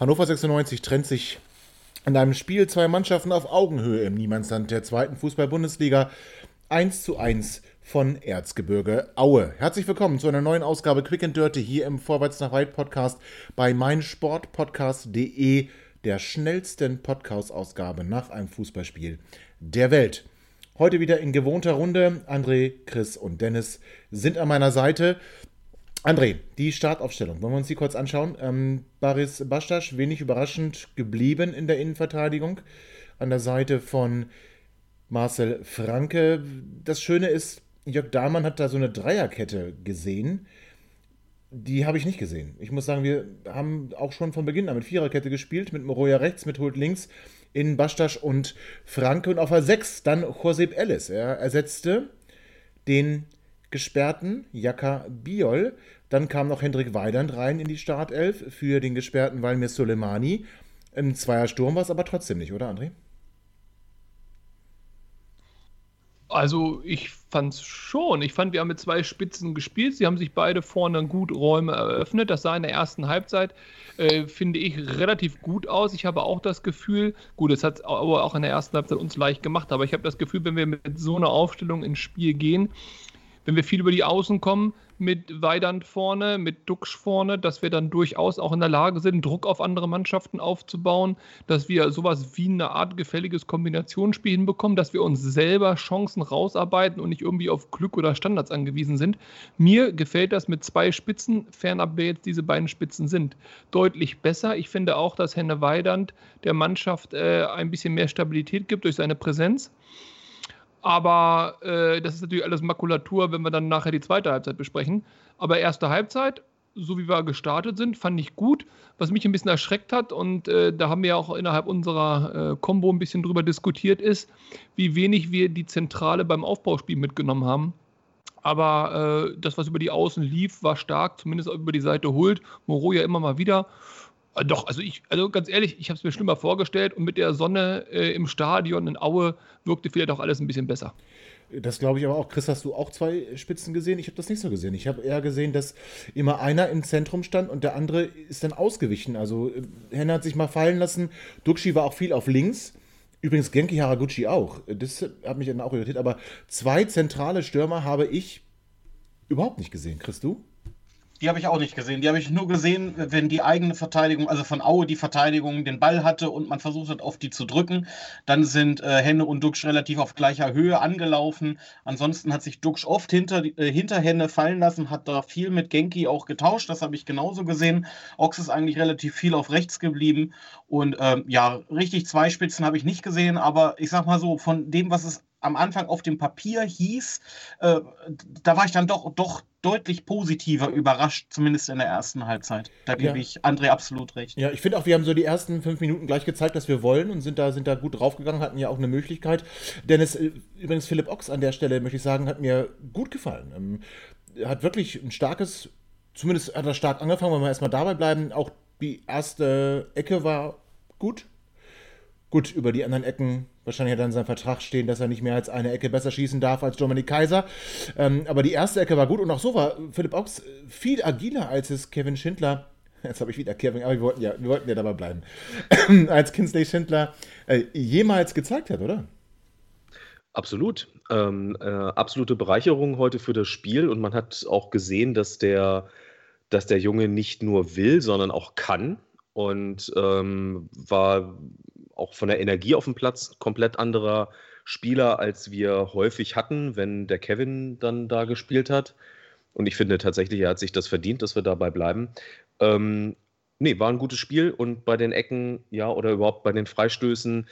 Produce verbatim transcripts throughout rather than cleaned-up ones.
Hannover sechsundneunzig trennt sich in einem Spiel zwei Mannschaften auf Augenhöhe im Niemandsland der zweiten Fußball-Bundesliga eins zu eins von Erzgebirge Aue. Herzlich willkommen zu einer neuen Ausgabe Quick and Dirty hier im Vorwärts nach Weit Podcast bei meinsportpodcast punkt de, der schnellsten Podcast-Ausgabe nach einem Fußballspiel der Welt. Heute wieder in gewohnter Runde. André, Chris und Dennis sind an meiner Seite. André, die Startaufstellung, wollen wir uns die kurz anschauen. Ähm, Baris Bastasch, wenig überraschend geblieben in der Innenverteidigung, an der Seite von Marcel Franke. Das Schöne ist, Jörg Dahlmann hat da so eine Dreierkette gesehen, die habe ich nicht gesehen. Ich muss sagen, wir haben auch schon von Beginn an mit Viererkette gespielt, mit Muroya rechts, mit Hult links, in Bastasch und Franke und auf der sechs dann Josep Ellis. Er ersetzte den gesperrten Jaka Bijol. Dann kam noch Hendrik Weydandt rein in die Startelf für den gesperrten Valmir Sulejmani. Im Zweiersturm war es aber trotzdem nicht, oder André? Also ich fand es schon. Ich fand, wir haben mit zwei Spitzen gespielt. Sie haben sich beide vorne gut Räume eröffnet. Das sah in der ersten Halbzeit, äh, finde ich, relativ gut aus. Ich habe auch das Gefühl, gut, es hat aber auch in der ersten Halbzeit uns leicht gemacht, aber ich habe das Gefühl, wenn wir mit so einer Aufstellung ins Spiel gehen, wenn wir viel über die Außen kommen, mit Weydandt vorne, mit Ducksch vorne, dass wir dann durchaus auch in der Lage sind, Druck auf andere Mannschaften aufzubauen, dass wir sowas wie eine Art gefälliges Kombinationsspiel hinbekommen, dass wir uns selber Chancen rausarbeiten und nicht irgendwie auf Glück oder Standards angewiesen sind. Mir gefällt das mit zwei Spitzen, fernab wer jetzt diese beiden Spitzen sind, deutlich besser. Ich finde auch, dass Henne Weydandt der Mannschaft äh, ein bisschen mehr Stabilität gibt durch seine Präsenz. Aber äh, das ist natürlich alles Makulatur, wenn wir dann nachher die zweite Halbzeit besprechen. Aber erste Halbzeit, so wie wir gestartet sind, fand ich gut. Was mich ein bisschen erschreckt hat, und äh, da haben wir ja auch innerhalb unserer Combo äh, ein bisschen drüber diskutiert, ist, wie wenig wir die Zentrale beim Aufbauspiel mitgenommen haben. Aber äh, das, was über die Außen lief, war stark, zumindest über die Seite Hult. Muroya immer mal wieder. Doch, also ich, also ganz ehrlich, ich habe es mir schlimmer vorgestellt und mit der Sonne äh, im Stadion in Aue wirkte vielleicht auch alles ein bisschen besser. Das glaube ich aber auch. Chris, hast du auch zwei Spitzen gesehen? Ich habe das nicht so gesehen. Ich habe eher gesehen, dass immer einer im Zentrum stand und der andere ist dann ausgewichen. Also Henner hat sich mal fallen lassen, Ducksch war auch viel auf links. Übrigens Genki Haraguchi auch. Das hat mich dann auch irritiert. Aber zwei zentrale Stürmer habe ich überhaupt nicht gesehen. Chris, du? Die habe ich auch nicht gesehen. Die habe ich nur gesehen, wenn die eigene Verteidigung, also von Aue die Verteidigung den Ball hatte und man versucht hat, auf die zu drücken. Dann sind äh, Henne und Ducksch relativ auf gleicher Höhe angelaufen. Ansonsten hat sich Ducksch oft hinter, äh, hinter Henne fallen lassen, hat da viel mit Genki auch getauscht. Das habe ich genauso gesehen. Ochs ist eigentlich relativ viel auf rechts geblieben. Und ähm, ja, richtig zwei Spitzen habe ich nicht gesehen. Aber ich sag mal so, von dem, was es am Anfang auf dem Papier hieß, äh, da war ich dann doch, doch deutlich positiver überrascht, zumindest in der ersten Halbzeit. Da gebe ja. ich André absolut recht. Ja, ich finde auch, wir haben so die ersten fünf Minuten gleich gezeigt, dass wir wollen und sind da, sind da gut draufgegangen, hatten ja auch eine Möglichkeit. Dennis, übrigens Philipp Ochs an der Stelle, möchte ich sagen, hat mir gut gefallen. Er hat wirklich ein starkes, zumindest hat er stark angefangen, wenn wir erstmal dabei bleiben. Auch die erste Ecke war gut. Gut, über die anderen Ecken, wahrscheinlich hat er in seinem Vertrag stehen, dass er nicht mehr als eine Ecke besser schießen darf als Dominik Kaiser. Ähm, aber die erste Ecke war gut und auch so war Philipp Ochs viel agiler, als es Kevin Schindler, jetzt habe ich wieder Kevin, aber wir wollten ja, wir wollten ja dabei bleiben, als Kingsley Schindler äh, jemals gezeigt hat, oder? Absolut. Ähm, äh, absolute Bereicherung heute für das Spiel und man hat auch gesehen, dass der, dass der Junge nicht nur will, sondern auch kann und ähm, war auch von der Energie auf dem Platz komplett anderer Spieler, als wir häufig hatten, wenn der Kevin dann da gespielt hat. Und ich finde tatsächlich, er hat sich das verdient, dass wir dabei bleiben. Ähm, nee, war ein gutes Spiel und bei den Ecken, ja, oder überhaupt bei den Freistößen,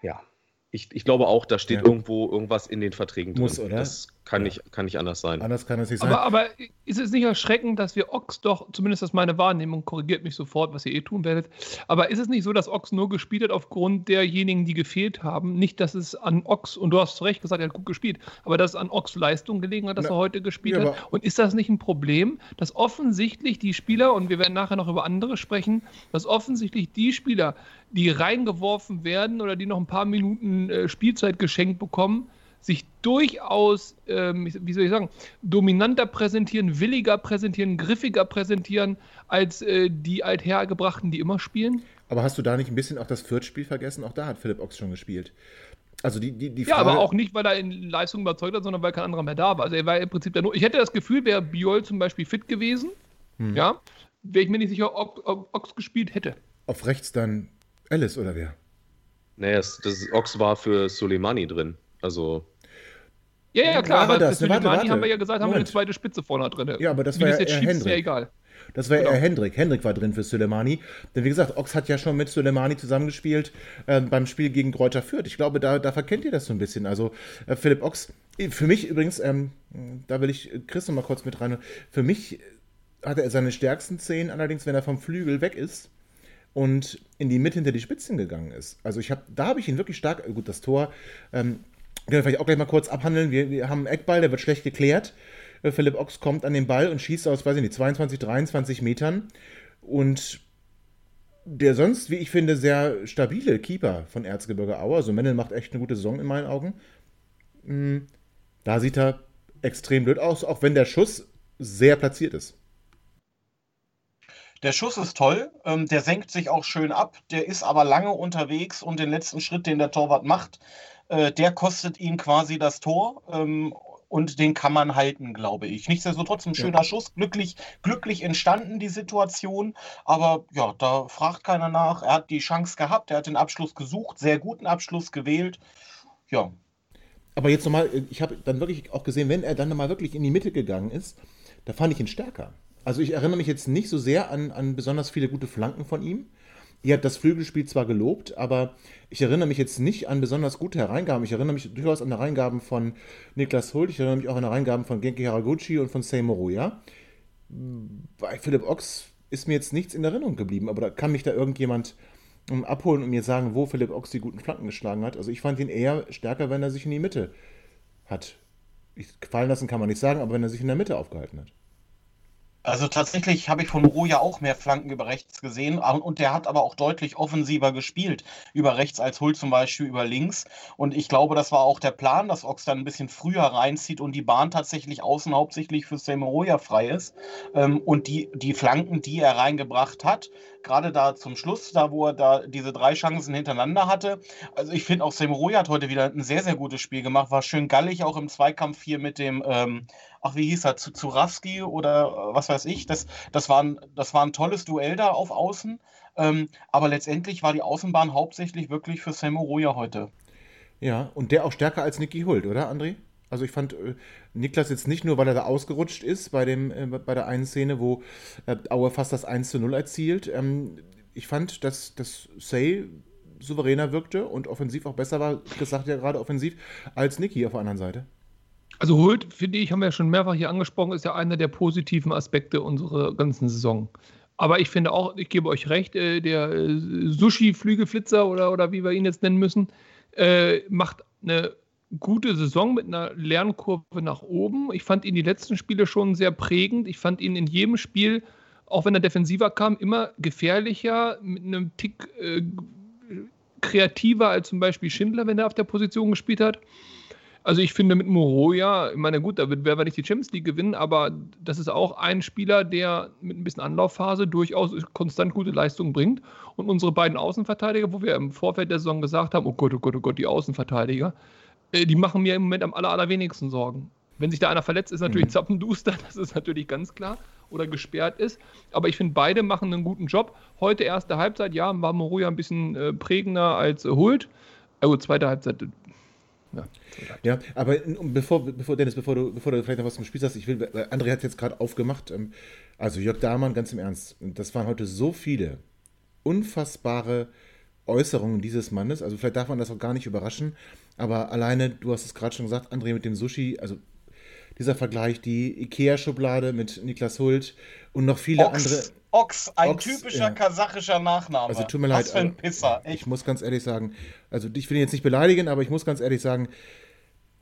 ja, ich, ich glaube auch, da steht ja irgendwo irgendwas in den Verträgen drin. Muss, oder? Das Kann, ja. nicht, kann nicht anders sein. Anders kann es nicht sein. Aber, aber ist es nicht erschreckend, dass wir Ochs doch, zumindest das ist meine Wahrnehmung, korrigiert mich sofort, was ihr eh tun werdet, aber ist es nicht so, dass Ochs nur gespielt hat aufgrund derjenigen, die gefehlt haben? Nicht, dass es an Ochs, und du hast zu Recht gesagt, er hat gut gespielt, aber dass es an Ochs Leistung gelegen hat, dass Na, er heute gespielt ja, hat? Und ist das nicht ein Problem, dass offensichtlich die Spieler, und wir werden nachher noch über andere sprechen, dass offensichtlich die Spieler, die reingeworfen werden oder die noch ein paar Minuten äh, Spielzeit geschenkt bekommen, sich durchaus, ähm, wie soll ich sagen, dominanter präsentieren, williger präsentieren, griffiger präsentieren als äh, die Althergebrachten, die immer spielen. Aber hast du da nicht ein bisschen auch das Fürth-Spiel vergessen? Auch da hat Philipp Ochs schon gespielt. Also die, die, die Frage... Ja, aber auch nicht, weil er in Leistung überzeugt hat, sondern weil kein anderer mehr da war. Also er war im Prinzip der Not. Ich hätte das Gefühl, wäre Bijol zum Beispiel fit gewesen, hm. ja, wäre ich mir nicht sicher, ob, ob Ochs gespielt hätte. Auf rechts dann Ellis oder wer? Naja, das, das Ochs war für Sulejmani drin. Also. Ja, ja, klar, aber das Sulejmani warte, warte. haben wir ja gesagt, haben Moment. wir eine zweite Spitze vorne drin. Ja, aber das wie war das ja eher Hendrik. Ja egal. Das war genau. eher Hendrik. Hendrik war drin für Sulejmani. Denn wie gesagt, Ochs hat ja schon mit Sulejmani zusammengespielt äh, beim Spiel gegen Greuther Fürth. Ich glaube, da, da verkennt ihr das so ein bisschen. Also äh, Philipp Ochs, für mich übrigens, ähm, da will ich Chris noch mal kurz mit rein. Für mich hatte er seine stärksten Szenen allerdings, wenn er vom Flügel weg ist und in die Mitte hinter die Spitzen gegangen ist. Also ich habe, da habe ich ihn wirklich stark, gut, das Tor, ähm, können wir vielleicht auch gleich mal kurz abhandeln. Wir, wir haben einen Eckball, der wird schlecht geklärt. Philipp Ochs kommt an den Ball und schießt aus, weiß ich nicht, zweiundzwanzig, dreiundzwanzig Metern. Und der sonst, wie ich finde, sehr stabile Keeper von Erzgebirge Aue, also Männel macht echt eine gute Saison in meinen Augen, da sieht er extrem blöd aus, auch wenn der Schuss sehr platziert ist. Der Schuss ist toll, ähm, der senkt sich auch schön ab, der ist aber lange unterwegs und den letzten Schritt, den der Torwart macht, äh, der kostet ihm quasi das Tor ähm, und den kann man halten, glaube ich. Nichtsdestotrotz ein schöner ja. Schuss, glücklich, glücklich entstanden die Situation, aber ja, da fragt keiner nach, er hat die Chance gehabt, er hat den Abschluss gesucht, sehr guten Abschluss gewählt, ja. Aber jetzt nochmal, ich habe dann wirklich auch gesehen, wenn er dann nochmal wirklich in die Mitte gegangen ist, da fand ich ihn stärker. Also ich erinnere mich jetzt nicht so sehr an, an besonders viele gute Flanken von ihm. Ihr habt das Flügelspiel zwar gelobt, aber ich erinnere mich jetzt nicht an besonders gute Hereingaben. Ich erinnere mich durchaus an Hereingaben von Niklas Hult, ich erinnere mich auch an Hereingaben von Genki Haraguchi und von Sei Muroya. Bei Philipp Ochs ist mir jetzt nichts in Erinnerung geblieben, aber da kann mich da irgendjemand abholen und mir sagen, wo Philipp Ochs die guten Flanken geschlagen hat. Also ich fand ihn eher stärker, wenn er sich in die Mitte hat. Fallen lassen kann man nicht sagen, aber wenn er sich in der Mitte aufgehalten hat. Also tatsächlich habe ich von Muroya auch mehr Flanken über rechts gesehen und der hat aber auch deutlich offensiver gespielt über rechts als Hult zum Beispiel über links und ich glaube, das war auch der Plan, dass Ochs dann ein bisschen früher reinzieht und die Bahn tatsächlich außen hauptsächlich für Sei Muroya frei ist und die, die Flanken, die er reingebracht hat, gerade da zum Schluss, da wo er da diese drei Chancen hintereinander hatte, also ich finde auch Sei Muroya hat heute wieder ein sehr, sehr gutes Spiel gemacht, war schön gallig auch im Zweikampf hier mit dem... Ähm, Ach, wie hieß er? Zuraski oder was weiß ich. Das, das, war ein, das war ein tolles Duell da auf Außen. Ähm, aber letztendlich war die Außenbahn hauptsächlich wirklich für Sei Muroya heute. Ja, und der auch stärker als Niki Hult, oder André? Also ich fand äh, Niklas jetzt nicht nur, weil er da ausgerutscht ist bei, dem, äh, bei der einen Szene, wo äh, Aue fast das eins zu null erzielt. Ähm, ich fand, dass, dass Sei souveräner wirkte und offensiv auch besser war, gesagt ja gerade offensiv, als Niki auf der anderen Seite. Also Hult, finde ich, haben wir ja schon mehrfach hier angesprochen, ist ja einer der positiven Aspekte unserer ganzen Saison. Aber ich finde auch, ich gebe euch recht, äh, der äh, Sushi-Flügelflitzer oder, oder wie wir ihn jetzt nennen müssen, äh, macht eine gute Saison mit einer Lernkurve nach oben. Ich fand ihn die letzten Spiele schon sehr prägend. Ich fand ihn in jedem Spiel, auch wenn er defensiver kam, immer gefährlicher, mit einem Tick äh, kreativer als zum Beispiel Schindler, wenn er auf der Position gespielt hat. Also ich finde mit Muroya, ich meine gut, da werden wir nicht die Champions League gewinnen, aber das ist auch ein Spieler, der mit ein bisschen Anlaufphase durchaus konstant gute Leistungen bringt. Und unsere beiden Außenverteidiger, wo wir im Vorfeld der Saison gesagt haben, oh Gott, oh Gott, oh Gott, die Außenverteidiger, die machen mir im Moment am aller, allerwenigsten Sorgen. Wenn sich da einer verletzt, ist natürlich mhm. zappenduster, das ist natürlich ganz klar, oder gesperrt ist. Aber ich finde, beide machen einen guten Job. Heute erste Halbzeit, ja, war Muroya ein bisschen prägender als Hult. Also zweite Halbzeit... Ja, ja, aber bevor, bevor Dennis, bevor du, bevor du vielleicht noch was zum Spiel sagst, ich will, weil André hat es jetzt gerade aufgemacht, also Jörg Dahlmann, ganz im Ernst, das waren heute so viele unfassbare Äußerungen dieses Mannes, also vielleicht darf man das auch gar nicht überraschen, aber alleine, du hast es gerade schon gesagt, André mit dem Sushi, also dieser Vergleich, die Ikea-Schublade mit Niklas Hult und noch viele Ochs, andere. Ochs, ein Ochs, typischer ja. kasachischer Nachname. Also tut mir leid, was für ein Pisser. Ich muss ganz ehrlich sagen, also ich will ihn jetzt nicht beleidigen, aber ich muss ganz ehrlich sagen,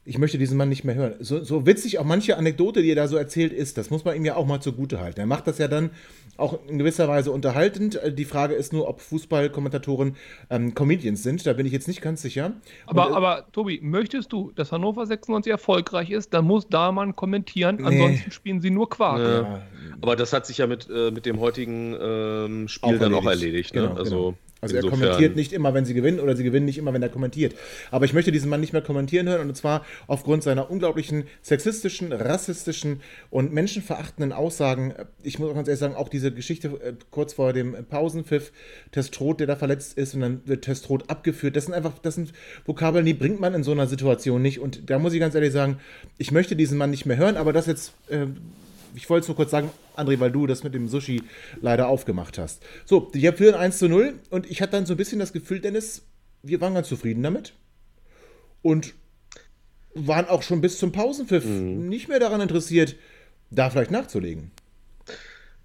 ich möchte diesen Mann nicht mehr hören. So, so witzig auch manche Anekdote, die er da so erzählt ist, das muss man ihm ja auch mal zugute halten. Er macht das ja dann auch in gewisser Weise unterhaltend. Die Frage ist nur, ob Fußballkommentatoren ähm, Comedians sind. Da bin ich jetzt nicht ganz sicher. Aber, und, äh, aber Tobi, möchtest du, dass Hannover sechsundneunzig erfolgreich ist, dann muss Dahlmann kommentieren, nee. Ansonsten spielen sie nur Quark. Ja. Ja. Aber das hat sich ja mit, äh, mit dem heutigen ähm, Spiel auch dann erledigt. auch erledigt. Ne? Genau, also. Genau. Also insofern. Er kommentiert nicht immer, wenn sie gewinnen, oder sie gewinnen nicht immer, wenn er kommentiert. Aber ich möchte diesen Mann nicht mehr kommentieren hören, und zwar aufgrund seiner unglaublichen sexistischen, rassistischen und menschenverachtenden Aussagen. Ich muss auch ganz ehrlich sagen, auch diese Geschichte äh, kurz vor dem Pausenpfiff, Testroet, der da verletzt ist, und dann wird Testroet abgeführt. Das sind einfach, das sind Vokabeln, die bringt man in so einer Situation nicht. Und da muss ich ganz ehrlich sagen, ich möchte diesen Mann nicht mehr hören, aber das jetzt... Äh, Ich wollte es nur kurz sagen, André, weil du das mit dem Sushi leider aufgemacht hast. So, die führen eins zu null, und ich hatte dann so ein bisschen das Gefühl, Dennis, wir waren ganz zufrieden damit und waren auch schon bis zum Pausenpfiff mhm. nicht mehr daran interessiert, da vielleicht nachzulegen.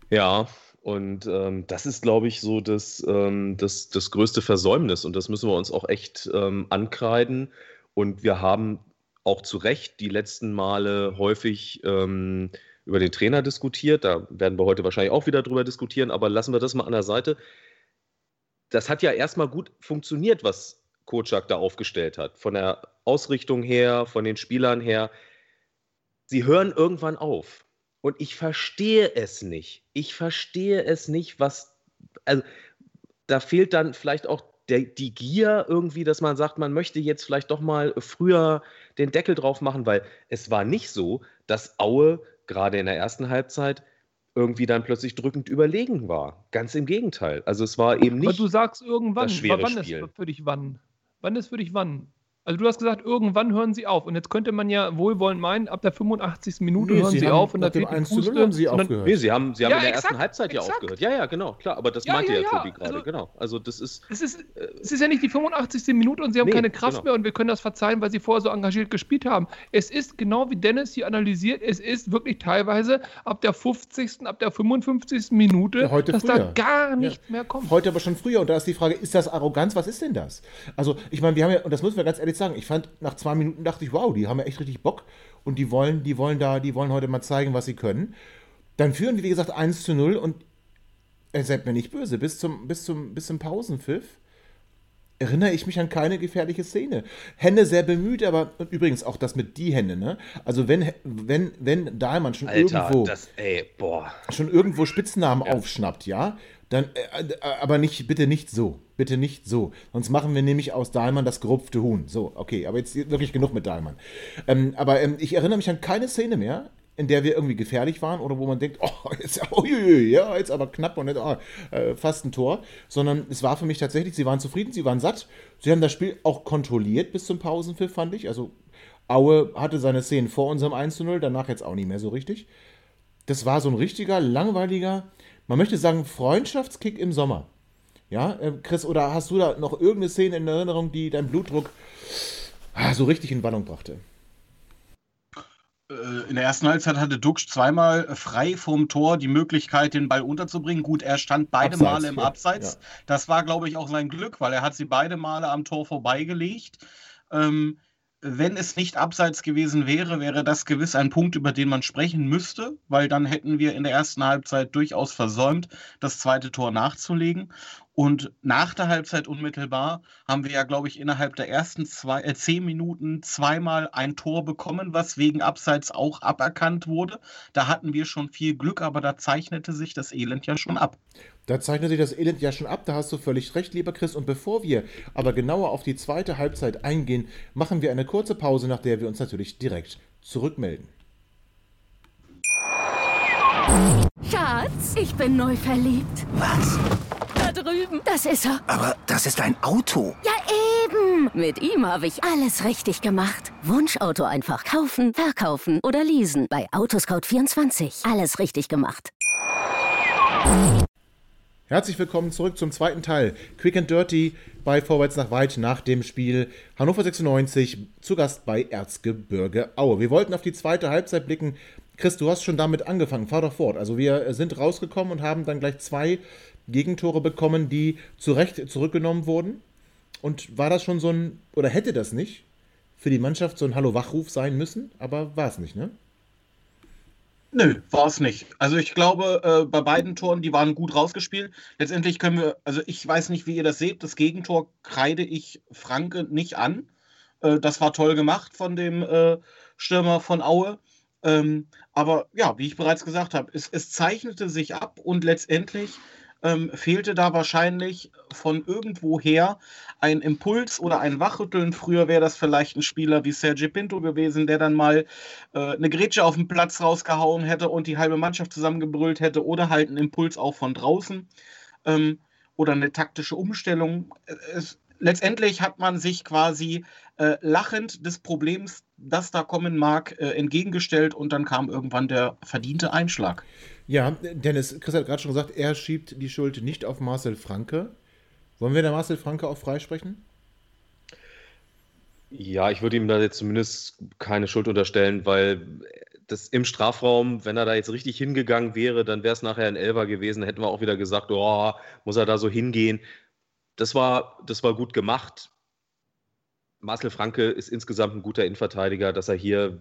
Ja, und ähm, das ist, glaube ich, so das, ähm, das, das größte Versäumnis, und das müssen wir uns auch echt ähm, ankreiden, und wir haben auch zu Recht die letzten Male häufig... Ähm, über den Trainer diskutiert, da werden wir heute wahrscheinlich auch wieder drüber diskutieren, aber lassen wir das mal an der Seite. Das hat ja erstmal gut funktioniert, was Koçak da aufgestellt hat, von der Ausrichtung her, von den Spielern her. Sie hören irgendwann auf, und ich verstehe es nicht. Ich verstehe es nicht, was, also da fehlt dann vielleicht auch der, die Gier irgendwie, dass man sagt, man möchte jetzt vielleicht doch mal früher den Deckel drauf machen, weil es war nicht so, dass Aue gerade in der ersten Halbzeit irgendwie dann plötzlich drückend überlegen war. Ganz im Gegenteil. Also es war eben nicht. Aber du sagst irgendwann, das schwere wann Spiel. Ist für dich wann? Wann ist für dich wann? Also du hast gesagt, irgendwann hören sie auf. Und jetzt könnte man ja wohlwollend meinen, ab der fünfundachtzigsten Minute nee, hören sie, sie auf. Und nach dem eins zu null haben sie aufgehört. Nee, sie haben, sie haben ja, in der exakt, ersten Halbzeit exakt. ja aufgehört. Ja, ja, genau, klar. Aber das ja, meinte ja, ja Tobi ja. gerade, also, genau. Also das ist... Es ist, äh, es ist ja nicht die fünfundachtzigste Minute und sie haben nee, keine Kraft genau. mehr, und wir können das verzeihen, weil sie vorher so engagiert gespielt haben. Es ist, genau wie Dennis hier analysiert, es ist wirklich teilweise ab der fünfzigsten, ab der fünfundfünfzigsten Minute, ja, heute dass früher. da gar nichts ja. mehr kommt. Heute aber schon früher. Und da ist die Frage, ist das Arroganz? Was ist denn das? Also ich meine, wir haben ja, und das müssen wir ganz ehrlich sagen, ich fand, nach zwei Minuten dachte ich, wow, die haben ja echt richtig Bock, und die wollen, die wollen da, die wollen heute mal zeigen, was sie können. Dann führen die, wie gesagt, eins zu null, und äh, seid mir nicht böse, bis zum, bis zum, bis zum Pausenpfiff erinnere ich mich an keine gefährliche Szene. Hände sehr bemüht, aber und übrigens auch das mit die Hände, ne? Also wenn, wenn, wenn Dahlmann schon Alter, irgendwo das, ey, boah. schon irgendwo Spitznamen ja. aufschnappt, ja, dann, äh, aber nicht, bitte nicht so. Bitte nicht so. Sonst machen wir nämlich aus Dahlmann das gerupfte Huhn. So, okay, aber jetzt wirklich genug mit Dahlmann. Ähm, aber ähm, ich erinnere mich an keine Szene mehr, in der wir irgendwie gefährlich waren oder wo man denkt, oh, jetzt, oh, ja, jetzt aber knapp und oh, äh, fast ein Tor. Sondern es war für mich tatsächlich, sie waren zufrieden, sie waren satt. Sie haben das Spiel auch kontrolliert bis zum Pausenpfiff, fand ich. Also Aue hatte seine Szenen vor unserem eins zu null, danach jetzt auch nicht mehr so richtig. Das war so ein richtiger, langweiliger... Man möchte sagen, Freundschaftskick im Sommer. Ja, Chris, oder hast du da noch irgendeine Szene in Erinnerung, die deinen Blutdruck so richtig in Wallung brachte? In der ersten Halbzeit hatte Ducksch zweimal frei vorm Tor die Möglichkeit, den Ball unterzubringen. Gut, er stand beide Abseits, Male im ja, Abseits. Ja. Das war, glaube ich, auch sein Glück, weil er hat sie beide Male am Tor vorbeigelegt. Ähm, wenn es nicht abseits gewesen wäre, wäre das gewiss ein Punkt, über den man sprechen müsste, weil dann hätten wir in der ersten Halbzeit durchaus versäumt, das zweite Tor nachzulegen. Und nach der Halbzeit unmittelbar haben wir ja, glaube ich, innerhalb der ersten zwei, äh, zehn Minuten zweimal ein Tor bekommen, was wegen Abseits auch aberkannt wurde. Da hatten wir schon viel Glück, aber da zeichnete sich das Elend ja schon ab. Da zeichnet sich das Elend ja schon ab, da hast du völlig recht, lieber Chris. Und bevor wir aber genauer auf die zweite Halbzeit eingehen, machen wir eine kurze Pause, nach der wir uns natürlich direkt zurückmelden. Schatz, ich bin neu verliebt. Was? Da drüben. Das ist er. Aber das ist ein Auto. Ja, eben. Mit ihm habe ich alles richtig gemacht. Wunschauto einfach kaufen, verkaufen oder leasen. Bei Autoscout vierundzwanzig. Alles richtig gemacht. Herzlich willkommen zurück zum zweiten Teil. Quick and Dirty bei Vorwärts nach Weit nach dem Spiel Hannover sechsundneunzig zu Gast bei Erzgebirge Aue. Wir wollten auf die zweite Halbzeit blicken. Chris, du hast schon damit angefangen. Fahr doch fort. Also wir sind rausgekommen und haben dann gleich zwei Gegentore bekommen, die zu Recht zurückgenommen wurden. Und war das schon so ein, oder hätte das nicht für die Mannschaft so ein Hallo-Wachruf sein müssen? Aber war es nicht, ne? Nö, war es nicht. Also ich glaube, äh, bei beiden Toren, die waren gut rausgespielt. Letztendlich können wir, also ich weiß nicht, wie ihr das seht, das Gegentor kreide ich Franke nicht an. Äh, das war toll gemacht von dem äh, Stürmer von Aue. Ähm, aber ja, wie ich bereits gesagt habe, es, es zeichnete sich ab und letztendlich ähm, fehlte da wahrscheinlich von irgendwoher ein Impuls oder ein Wachrütteln. Früher wäre das vielleicht ein Spieler wie Sergi Pinto gewesen, der dann mal äh, eine Grätsche auf den Platz rausgehauen hätte und die halbe Mannschaft zusammengebrüllt hätte oder halt einen Impuls auch von draußen ähm, oder eine taktische Umstellung. Es, letztendlich hat man sich quasi äh, lachend des Problems, das da kommen mag, äh, entgegengestellt und dann kam irgendwann der verdiente Einschlag. Ja, Dennis, Chris hat gerade schon gesagt, er schiebt die Schuld nicht auf Marcel Franke. Wollen wir da Marcel Franke auch freisprechen? Ja, ich würde ihm da jetzt zumindest keine Schuld unterstellen, weil das im Strafraum, wenn er da jetzt richtig hingegangen wäre, dann wäre es nachher ein Elfer gewesen, hätten wir auch wieder gesagt, oh, muss er da so hingehen. Das war, das war gut gemacht. Marcel Franke ist insgesamt ein guter Innenverteidiger, dass er hier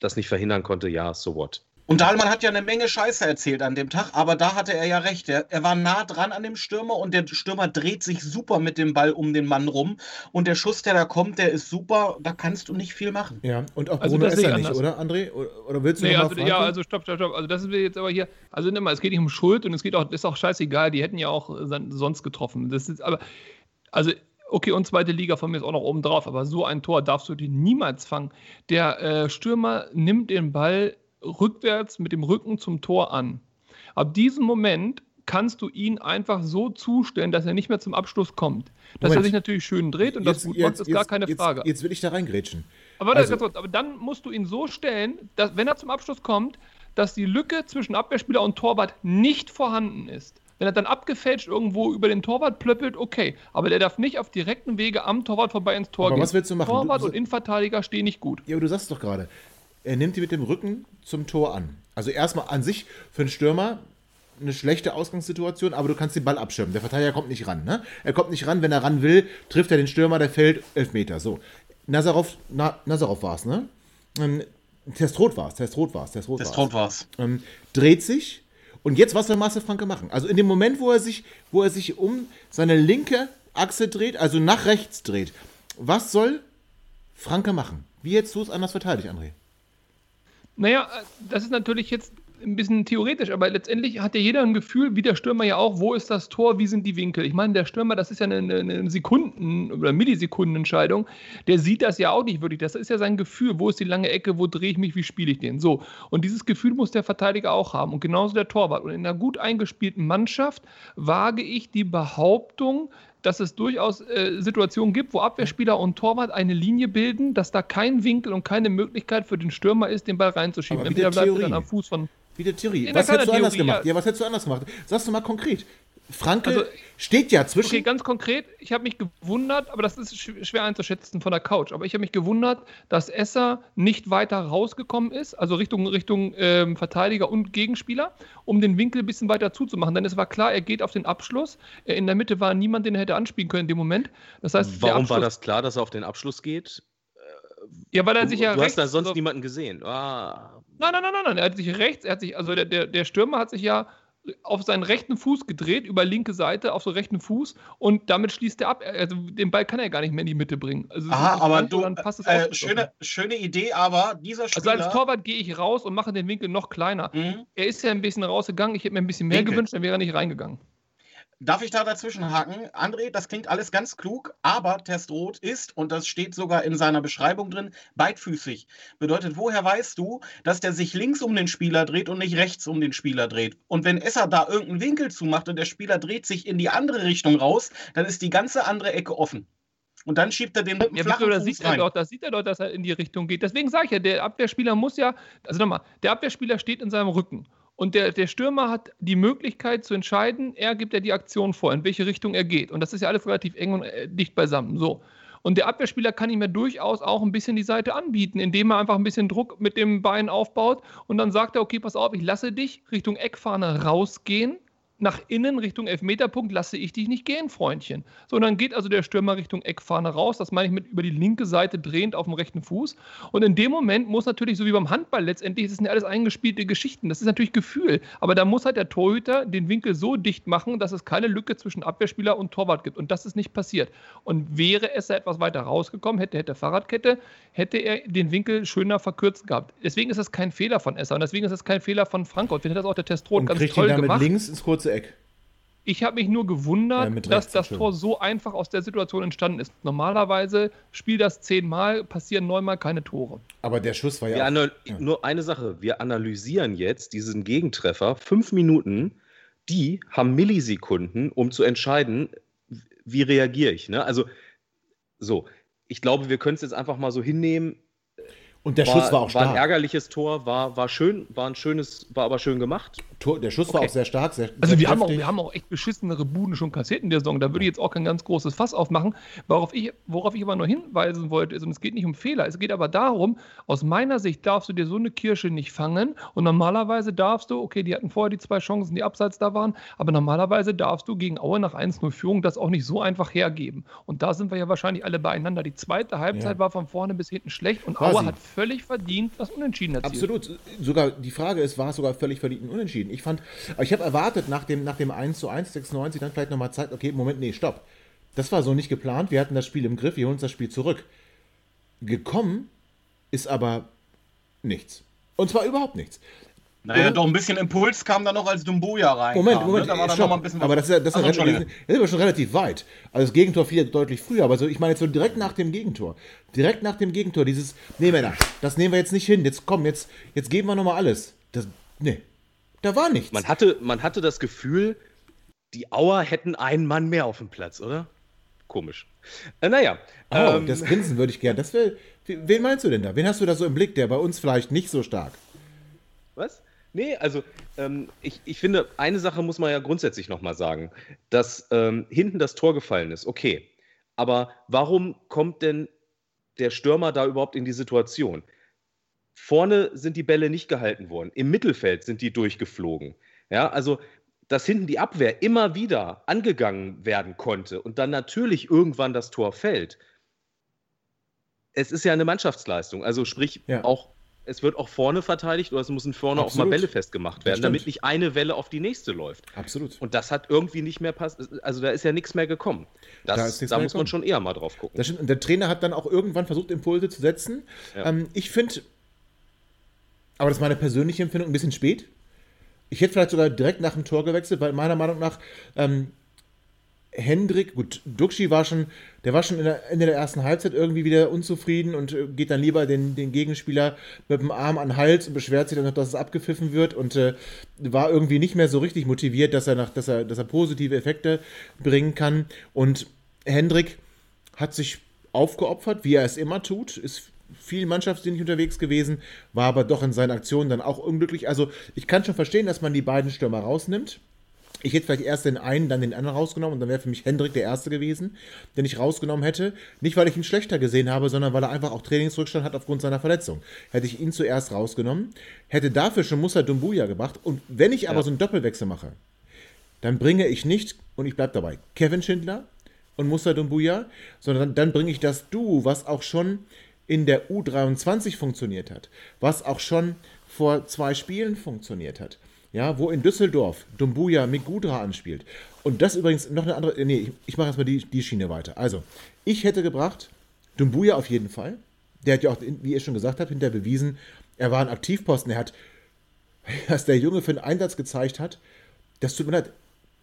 das nicht verhindern konnte. Ja, so what. Und Dahlmann hat ja eine Menge Scheiße erzählt an dem Tag, aber da hatte er ja recht. Er, er war nah dran an dem Stürmer und der Stürmer dreht sich super mit dem Ball um den Mann rum und der Schuss, der da kommt, der ist super, da kannst du nicht viel machen. Ja, und auch Bruno also Esser nicht, oder André? Oder willst du nee, nochmal also, fragen? Ja, also stopp, stopp, stopp. Also das ist jetzt aber hier, also nimm mal, es geht nicht um Schuld und es geht auch, ist auch scheißegal, die hätten ja auch sonst getroffen. Das ist aber, also okay, und zweite Liga von mir ist auch noch oben drauf, aber so ein Tor darfst du dir niemals fangen. Der äh, Stürmer nimmt den Ball rückwärts mit dem Rücken zum Tor an. Ab diesem Moment kannst du ihn einfach so zustellen, dass er nicht mehr zum Abschluss kommt. Dass Moment. Er sich natürlich schön dreht und jetzt, das gut macht, ist jetzt, gar keine jetzt, Frage. Jetzt will ich da reingrätschen. Aber, also. das kurz, aber dann musst du ihn so stellen, dass wenn er zum Abschluss kommt, dass die Lücke zwischen Abwehrspieler und Torwart nicht vorhanden ist. Wenn er dann abgefälscht irgendwo über den Torwart plöppelt, okay. Aber der darf nicht auf direkten Wege am Torwart vorbei ins Tor aber gehen. Was willst du machen? Torwart du, du, und Innenverteidiger stehen nicht gut. Ja, aber du sagst es doch gerade. Er nimmt die mit dem Rücken zum Tor an. Also erstmal an sich für einen Stürmer eine schlechte Ausgangssituation, aber du kannst den Ball abschirmen. Der Verteidiger kommt nicht ran. Ne? Er kommt nicht ran, wenn er ran will, trifft er den Stürmer, der fällt elf Meter. So. Nazarov, Na, Nazarov war es, ne? Ähm, Testroet war es, Testroet war es, Testroet war es. Testroet war es. Ähm, dreht sich und jetzt was soll Marcel Franke machen? Also in dem Moment, wo er sich, wo er sich um seine linke Achse dreht, also nach rechts dreht, was soll Franke machen? Wie hättest du es anders verteidigt, André? Naja, das ist natürlich jetzt ein bisschen theoretisch, aber letztendlich hat ja jeder ein Gefühl, wie der Stürmer ja auch, wo ist das Tor, wie sind die Winkel. Ich meine, der Stürmer, das ist ja eine, eine Sekunden- oder Millisekundenentscheidung, der sieht das ja auch nicht wirklich. Das ist ja sein Gefühl, wo ist die lange Ecke, wo drehe ich mich, wie spiele ich den. So. Und dieses Gefühl muss der Verteidiger auch haben und genauso der Torwart. Und in einer gut eingespielten Mannschaft wage ich die Behauptung, dass es durchaus äh, Situationen gibt, wo Abwehrspieler und Torwart eine Linie bilden, dass da kein Winkel und keine Möglichkeit für den Stürmer ist, den Ball reinzuschieben. Entweder bleibt er dann am Fuß von... Wie der Theorie. Was hättest du anders Theorie, gemacht? Ja. ja, was hättest du anders gemacht? Sagst du mal konkret. Franke also, steht ja zwischen... Okay, ganz konkret, ich habe mich gewundert, aber das ist schwer einzuschätzen von der Couch, aber ich habe mich gewundert, dass Esser nicht weiter rausgekommen ist, also Richtung, Richtung ähm, Verteidiger und Gegenspieler, um den Winkel ein bisschen weiter zuzumachen, denn es war klar, er geht auf den Abschluss, in der Mitte war niemand, den er hätte anspielen können in dem Moment. Das heißt, warum Abschluss, war das klar, dass er auf den Abschluss geht? Ja, weil er sich du, ja du rechts... Du hast da sonst also, niemanden gesehen. Ah. Nein, nein, nein, nein, nein, er hat sich rechts, er hat sich, also der, der, der Stürmer hat sich ja auf seinen rechten Fuß gedreht, über linke Seite, auf so rechten Fuß und damit schließt er ab. Also den Ball kann er gar nicht mehr in die Mitte bringen. Also aha, aber du, dann passt es äh, schöne, schöne Idee, aber dieser Spieler... Also als Torwart gehe ich raus und mache den Winkel noch kleiner. Mhm. Er ist ja ein bisschen rausgegangen, ich hätte mir ein bisschen mehr Winkel gewünscht, dann wäre er nicht reingegangen. Darf ich da dazwischen haken? André, das klingt alles ganz klug, aber Testroet ist, und das steht sogar in seiner Beschreibung drin, beidfüßig. Bedeutet, woher weißt du, dass der sich links um den Spieler dreht und nicht rechts um den Spieler dreht? Und wenn Esser da irgendeinen Winkel zumacht und der Spieler dreht sich in die andere Richtung raus, dann ist die ganze andere Ecke offen. Und dann schiebt er den mit dem ja, flachen Fuß sieht rein. Er doch, das sieht er doch, dass er in die Richtung geht. Deswegen sage ich ja, der Abwehrspieler muss ja, also nochmal, der Abwehrspieler steht in seinem Rücken. Und der, der Stürmer hat die Möglichkeit zu entscheiden, er gibt ja die Aktion vor, in welche Richtung er geht. Und das ist ja alles relativ eng und dicht beisammen. So. Und der Abwehrspieler kann ihm ja durchaus auch ein bisschen die Seite anbieten, indem er einfach ein bisschen Druck mit dem Bein aufbaut. Und dann sagt er, okay, pass auf, ich lasse dich Richtung Eckfahne rausgehen. Nach innen Richtung Elfmeterpunkt lasse ich dich nicht gehen, Freundchen. So, und dann geht also der Stürmer Richtung Eckfahne raus. Das meine ich mit über die linke Seite drehend auf dem rechten Fuß. Und in dem Moment muss natürlich, so wie beim Handball letztendlich, das sind ja alles eingespielte Geschichten. Das ist natürlich Gefühl. Aber da muss halt der Torhüter den Winkel so dicht machen, dass es keine Lücke zwischen Abwehrspieler und Torwart gibt. Und das ist nicht passiert. Und wäre es etwas weiter rausgekommen, hätte, hätte Fahrradkette, hätte er den Winkel schöner verkürzt gehabt. Deswegen ist das kein Fehler von Esser. Und deswegen ist das kein Fehler von Franke. Und finde das auch der Testroet ganz toll gemacht. Und kriegt ihn damit links ins kurze Eck. Ich habe mich nur gewundert, ja, dass das Tor so einfach aus der Situation entstanden ist. Normalerweise spielt das zehnmal, passieren neunmal keine Tore. Aber der Schuss war ja, wir anal- ja... Nur eine Sache, wir analysieren jetzt diesen Gegentreffer, fünf Minuten, die haben Millisekunden, um zu entscheiden, wie reagiere ich. Ne? Also, so, ich glaube, wir können es jetzt einfach mal so hinnehmen. Und der war, Schuss war auch stark. War ein ärgerliches Tor, war, war schön, war ein schönes, war aber schön gemacht. Tor, der Schuss okay. war auch sehr stark. Sehr, also sehr wir, haben auch, wir haben auch echt beschissenere Buden schon kassiert in der Saison. Da würde ich jetzt auch kein ganz großes Fass aufmachen. Worauf ich, worauf ich aber nur hinweisen wollte, ist, und es geht nicht um Fehler, es geht aber darum, aus meiner Sicht darfst du dir so eine Kirsche nicht fangen. Und normalerweise darfst du, okay, die hatten vorher die zwei Chancen, die abseits da waren, aber normalerweise darfst du gegen Aue nach eins null Führung das auch nicht so einfach hergeben. Und da sind wir ja wahrscheinlich alle beieinander. Die zweite Halbzeit ja. war von vorne bis hinten schlecht und quasi. Aue hat völlig verdient das Unentschieden erzielt. Absolut. Sogar die Frage ist, war es sogar völlig verdient ein Unentschieden? Ich fand, ich habe erwartet, nach dem, nach dem eins zu eins, sechsundneunzig, dann vielleicht nochmal Zeit, okay, Moment, nee, stopp. Das war so nicht geplant, wir hatten das Spiel im Griff, wir holen uns das Spiel zurück. Gekommen ist aber nichts. Und zwar überhaupt nichts. Naja, und doch ein bisschen Impuls kam dann noch, als Dumbia rein. Moment, kam, Moment, ne? da stopp, noch aber das ist ja das also, relativ, das ist schon relativ weit. Also das Gegentor fiel deutlich früher, aber so, ich meine jetzt so direkt nach dem Gegentor. Direkt nach dem Gegentor, dieses, nee Männer, das nehmen wir jetzt nicht hin, jetzt komm, jetzt, jetzt geben wir nochmal alles. Das, nee, da war nichts. Man hatte, man hatte das Gefühl, die Auer hätten einen Mann mehr auf dem Platz, oder? Komisch. Äh, naja. Oh, ähm, das Grinsen würde ich gerne, das wär, wen meinst du denn da? Wen hast du da so im Blick, der bei uns vielleicht nicht so stark? Was? Nee, also ähm, ich, ich finde, eine Sache muss man ja grundsätzlich nochmal sagen, dass ähm, hinten das Tor gefallen ist, okay, aber warum kommt denn der Stürmer da überhaupt in die Situation? Vorne sind die Bälle nicht gehalten worden, im Mittelfeld sind die durchgeflogen, ja, also dass hinten die Abwehr immer wieder angegangen werden konnte und dann natürlich irgendwann das Tor fällt. Es ist ja eine Mannschaftsleistung, also sprich ja. auch es wird auch vorne verteidigt oder es müssen vorne Absolut. auch mal Bälle festgemacht werden, damit nicht eine Welle auf die nächste läuft. Absolut. Und das hat irgendwie nicht mehr passiert, also da ist ja nichts mehr gekommen. Das, da ist nichts da mehr muss gekommen. Man schon eher mal drauf gucken. Das stimmt. Der Trainer hat dann auch irgendwann versucht, Impulse zu setzen. Ja. Ähm, ich finde, aber das ist meine persönliche Empfindung, ein bisschen spät. Ich hätte vielleicht sogar direkt nach dem Tor gewechselt, weil meiner Meinung nach ähm, Hendrik, gut, Ducksch war schon, der war schon in der, Ende der ersten Halbzeit irgendwie wieder unzufrieden und geht dann lieber den, den Gegenspieler mit dem Arm an den Hals und beschwert sich dann noch, dass es abgepfiffen wird und äh, war irgendwie nicht mehr so richtig motiviert, dass er, nach, dass, er, dass er positive Effekte bringen kann. Und Hendrik hat sich aufgeopfert, wie er es immer tut, ist viel mannschaftsdienlich unterwegs gewesen, war aber doch in seinen Aktionen dann auch unglücklich. Also ich kann schon verstehen, dass man die beiden Stürmer rausnimmt. Ich hätte vielleicht erst den einen, dann den anderen rausgenommen und dann wäre für mich Hendrik der Erste gewesen, den ich rausgenommen hätte. Nicht, weil ich ihn schlechter gesehen habe, sondern weil er einfach auch Trainingsrückstand hat aufgrund seiner Verletzung. Hätte ich ihn zuerst rausgenommen, hätte dafür schon Musa Dumbia gemacht. Und wenn ich aber ja. so einen Doppelwechsel mache, dann bringe ich nicht, und ich bleibe dabei, Kevin Schindler und Musa Dumbia, sondern dann bringe ich das Duo, was auch schon in der U dreiundzwanzig funktioniert hat, was auch schon vor zwei Spielen funktioniert hat. Ja, wo in Düsseldorf Dumbia Mick Gudra anspielt. Und das übrigens noch eine andere... Nee, ich, ich mache erstmal die, die Schiene weiter. Also, ich hätte gebracht, Dumbia auf jeden Fall. Der hat ja auch, wie ihr schon gesagt habt, hinterher bewiesen, er war ein Aktivposten. Er hat, was der Junge für einen Einsatz gezeigt hat, das tut mir leid.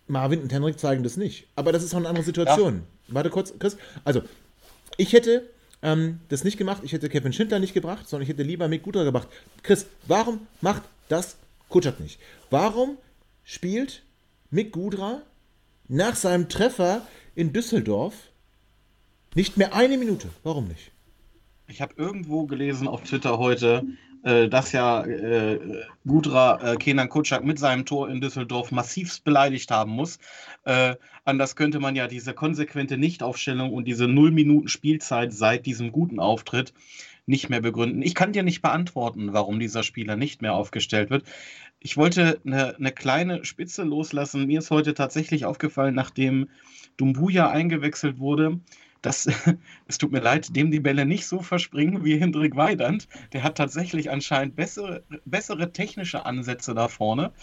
Marvin und Henrik zeigen das nicht. Aber das ist auch eine andere Situation. Ja. Warte kurz, Chris. Also, ich hätte ähm, das nicht gemacht. Ich hätte Kevin Schindler nicht gebracht, sondern ich hätte lieber Mick Gudra gebracht. Chris, warum macht das Koçak nicht? Warum spielt Mick Gudra nach seinem Treffer in Düsseldorf nicht mehr eine Minute? Warum nicht? Ich habe irgendwo gelesen auf Twitter heute, äh, dass ja äh, Gudra äh, Kenan Koçak mit seinem Tor in Düsseldorf massivst beleidigt haben muss. Äh, anders könnte man ja diese konsequente Nichtaufstellung und diese null Minuten Spielzeit seit diesem guten Auftritt nicht mehr begründen. Ich kann dir nicht beantworten, warum dieser Spieler nicht mehr aufgestellt wird. Ich wollte eine, eine kleine Spitze loslassen. Mir ist heute tatsächlich aufgefallen, nachdem Dumbia eingewechselt wurde, dass, es tut mir leid, dem die Bälle nicht so verspringen wie Hendrik Weydandt. Der hat tatsächlich anscheinend bessere, bessere technische Ansätze da vorne.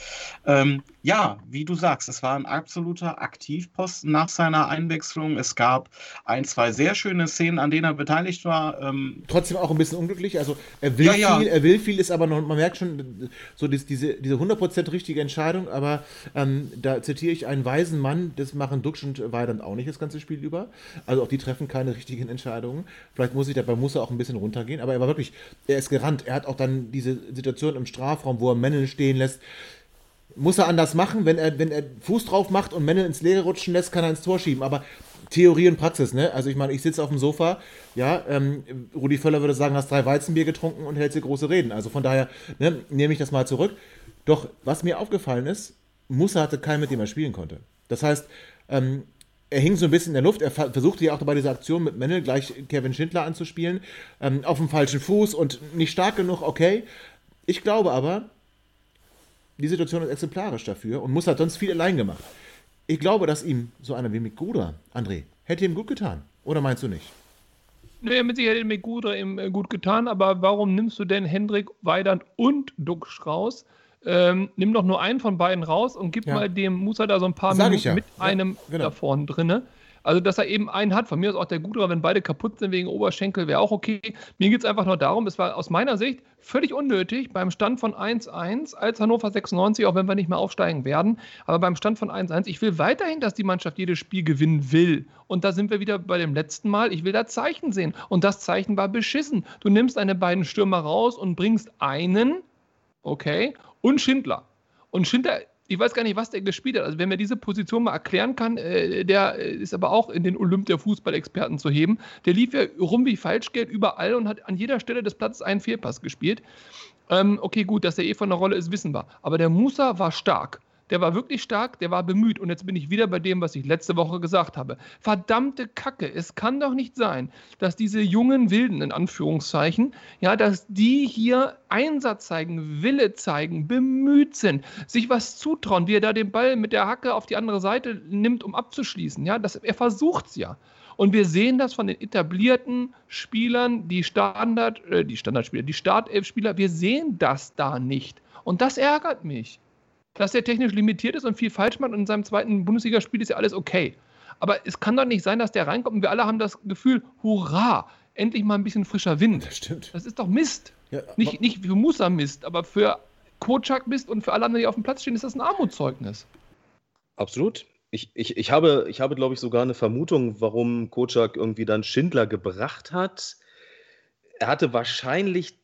Ähm, ja, wie du sagst, es war ein absoluter Aktivposten nach seiner Einwechslung. Es gab ein, zwei sehr schöne Szenen, an denen er beteiligt war. Ähm, Trotzdem auch ein bisschen unglücklich. Also er will ja, ja. viel, er will viel, ist aber noch, man merkt schon, so diese, diese hundert Prozent richtige Entscheidung, aber ähm, da zitiere ich einen weisen Mann, das machen Ducksch und Weydandt auch nicht das ganze Spiel über. Also auch die treffen keine richtigen Entscheidungen. Vielleicht muss ich dabei muss er auch ein bisschen runtergehen, aber er war wirklich, er ist gerannt. Er hat auch dann diese Situation im Strafraum, wo er Männel stehen lässt. Muss er anders machen, wenn er, wenn er Fuß drauf macht und Männel ins Leere rutschen lässt, kann er ins Tor schieben, aber Theorie und Praxis, ne? Also ich meine, ich sitze auf dem Sofa, ja, ähm, Rudi Völler würde sagen, hast drei Weizenbier getrunken und hältst dir große Reden. Also von daher, ne, nehme ich das mal zurück. Doch, was mir aufgefallen ist, Musa hatte keinen, mit dem er spielen konnte. Das heißt, ähm, er hing so ein bisschen in der Luft, er versuchte ja auch bei dieser Aktion mit Männel gleich Kevin Schindler anzuspielen, ähm, auf dem falschen Fuß und nicht stark genug, okay. Ich glaube aber, die Situation ist exemplarisch dafür und Muss hat sonst viel allein gemacht. Ich glaube, dass ihm so einer wie Mick Gudra, André, hätte ihm gut getan. Oder meinst du nicht? Naja, mit Sicherheit hätte Mick Gudra ihm gut getan, aber warum nimmst du denn Hendrik Weydandt und Ducksch raus? Ähm, nimm doch nur einen von beiden raus und gib ja. mal dem Musa da so ein paar Minuten ja. mit ja, einem genau. da vorne drinne. Also, dass er eben einen hat. Von mir aus auch der Gudra, wenn beide kaputt sind wegen Oberschenkel, wäre auch okay. Mir geht es einfach nur darum, es war aus meiner Sicht völlig unnötig beim Stand von eins eins als Hannover sechsundneunzig, auch wenn wir nicht mehr aufsteigen werden, aber beim Stand von eins eins, ich will weiterhin, dass die Mannschaft jedes Spiel gewinnen will. Und da sind wir wieder bei dem letzten Mal, ich will da Zeichen sehen. Und das Zeichen war beschissen. Du nimmst deine beiden Stürmer raus und bringst einen, okay, und Schindler. Und Schindler, ich weiß gar nicht, was der gespielt hat. Also wenn mir diese Position mal erklären kann, äh, der ist aber auch in den Olymp der Fußballexperten zu heben. Der lief ja rum wie Falschgeld überall und hat an jeder Stelle des Platzes einen Fehlpass gespielt. Ähm, okay, gut, dass der eh von der Rolle ist, wissen wir. Aber der Musa war stark. Der war wirklich stark, der war bemüht. Und jetzt bin ich wieder bei dem, was ich letzte Woche gesagt habe. Verdammte Kacke, es kann doch nicht sein, dass diese jungen Wilden, in Anführungszeichen, ja, dass die hier Einsatz zeigen, Wille zeigen, bemüht sind, sich was zutrauen, wie er da den Ball mit der Hacke auf die andere Seite nimmt, um abzuschließen. Ja, das, er versucht's ja. Und wir sehen das von den etablierten Spielern, die Standard, äh, die Standardspieler, die Startelf-Spieler, wir sehen das da nicht. Und das ärgert mich. Dass er technisch limitiert ist und viel falsch macht und in seinem zweiten Bundesligaspiel ist ja alles okay. Aber es kann doch nicht sein, dass der reinkommt und wir alle haben das Gefühl, hurra, endlich mal ein bisschen frischer Wind. Das stimmt. Das ist doch Mist. Ja, nicht, nicht für Musa Mist, aber für Koçak Mist und für alle anderen, die auf dem Platz stehen, ist das ein Armutszeugnis. Absolut. Ich, ich, ich habe, ich habe glaube ich, sogar eine Vermutung, warum Koçak irgendwie dann Schindler gebracht hat. Er hatte wahrscheinlich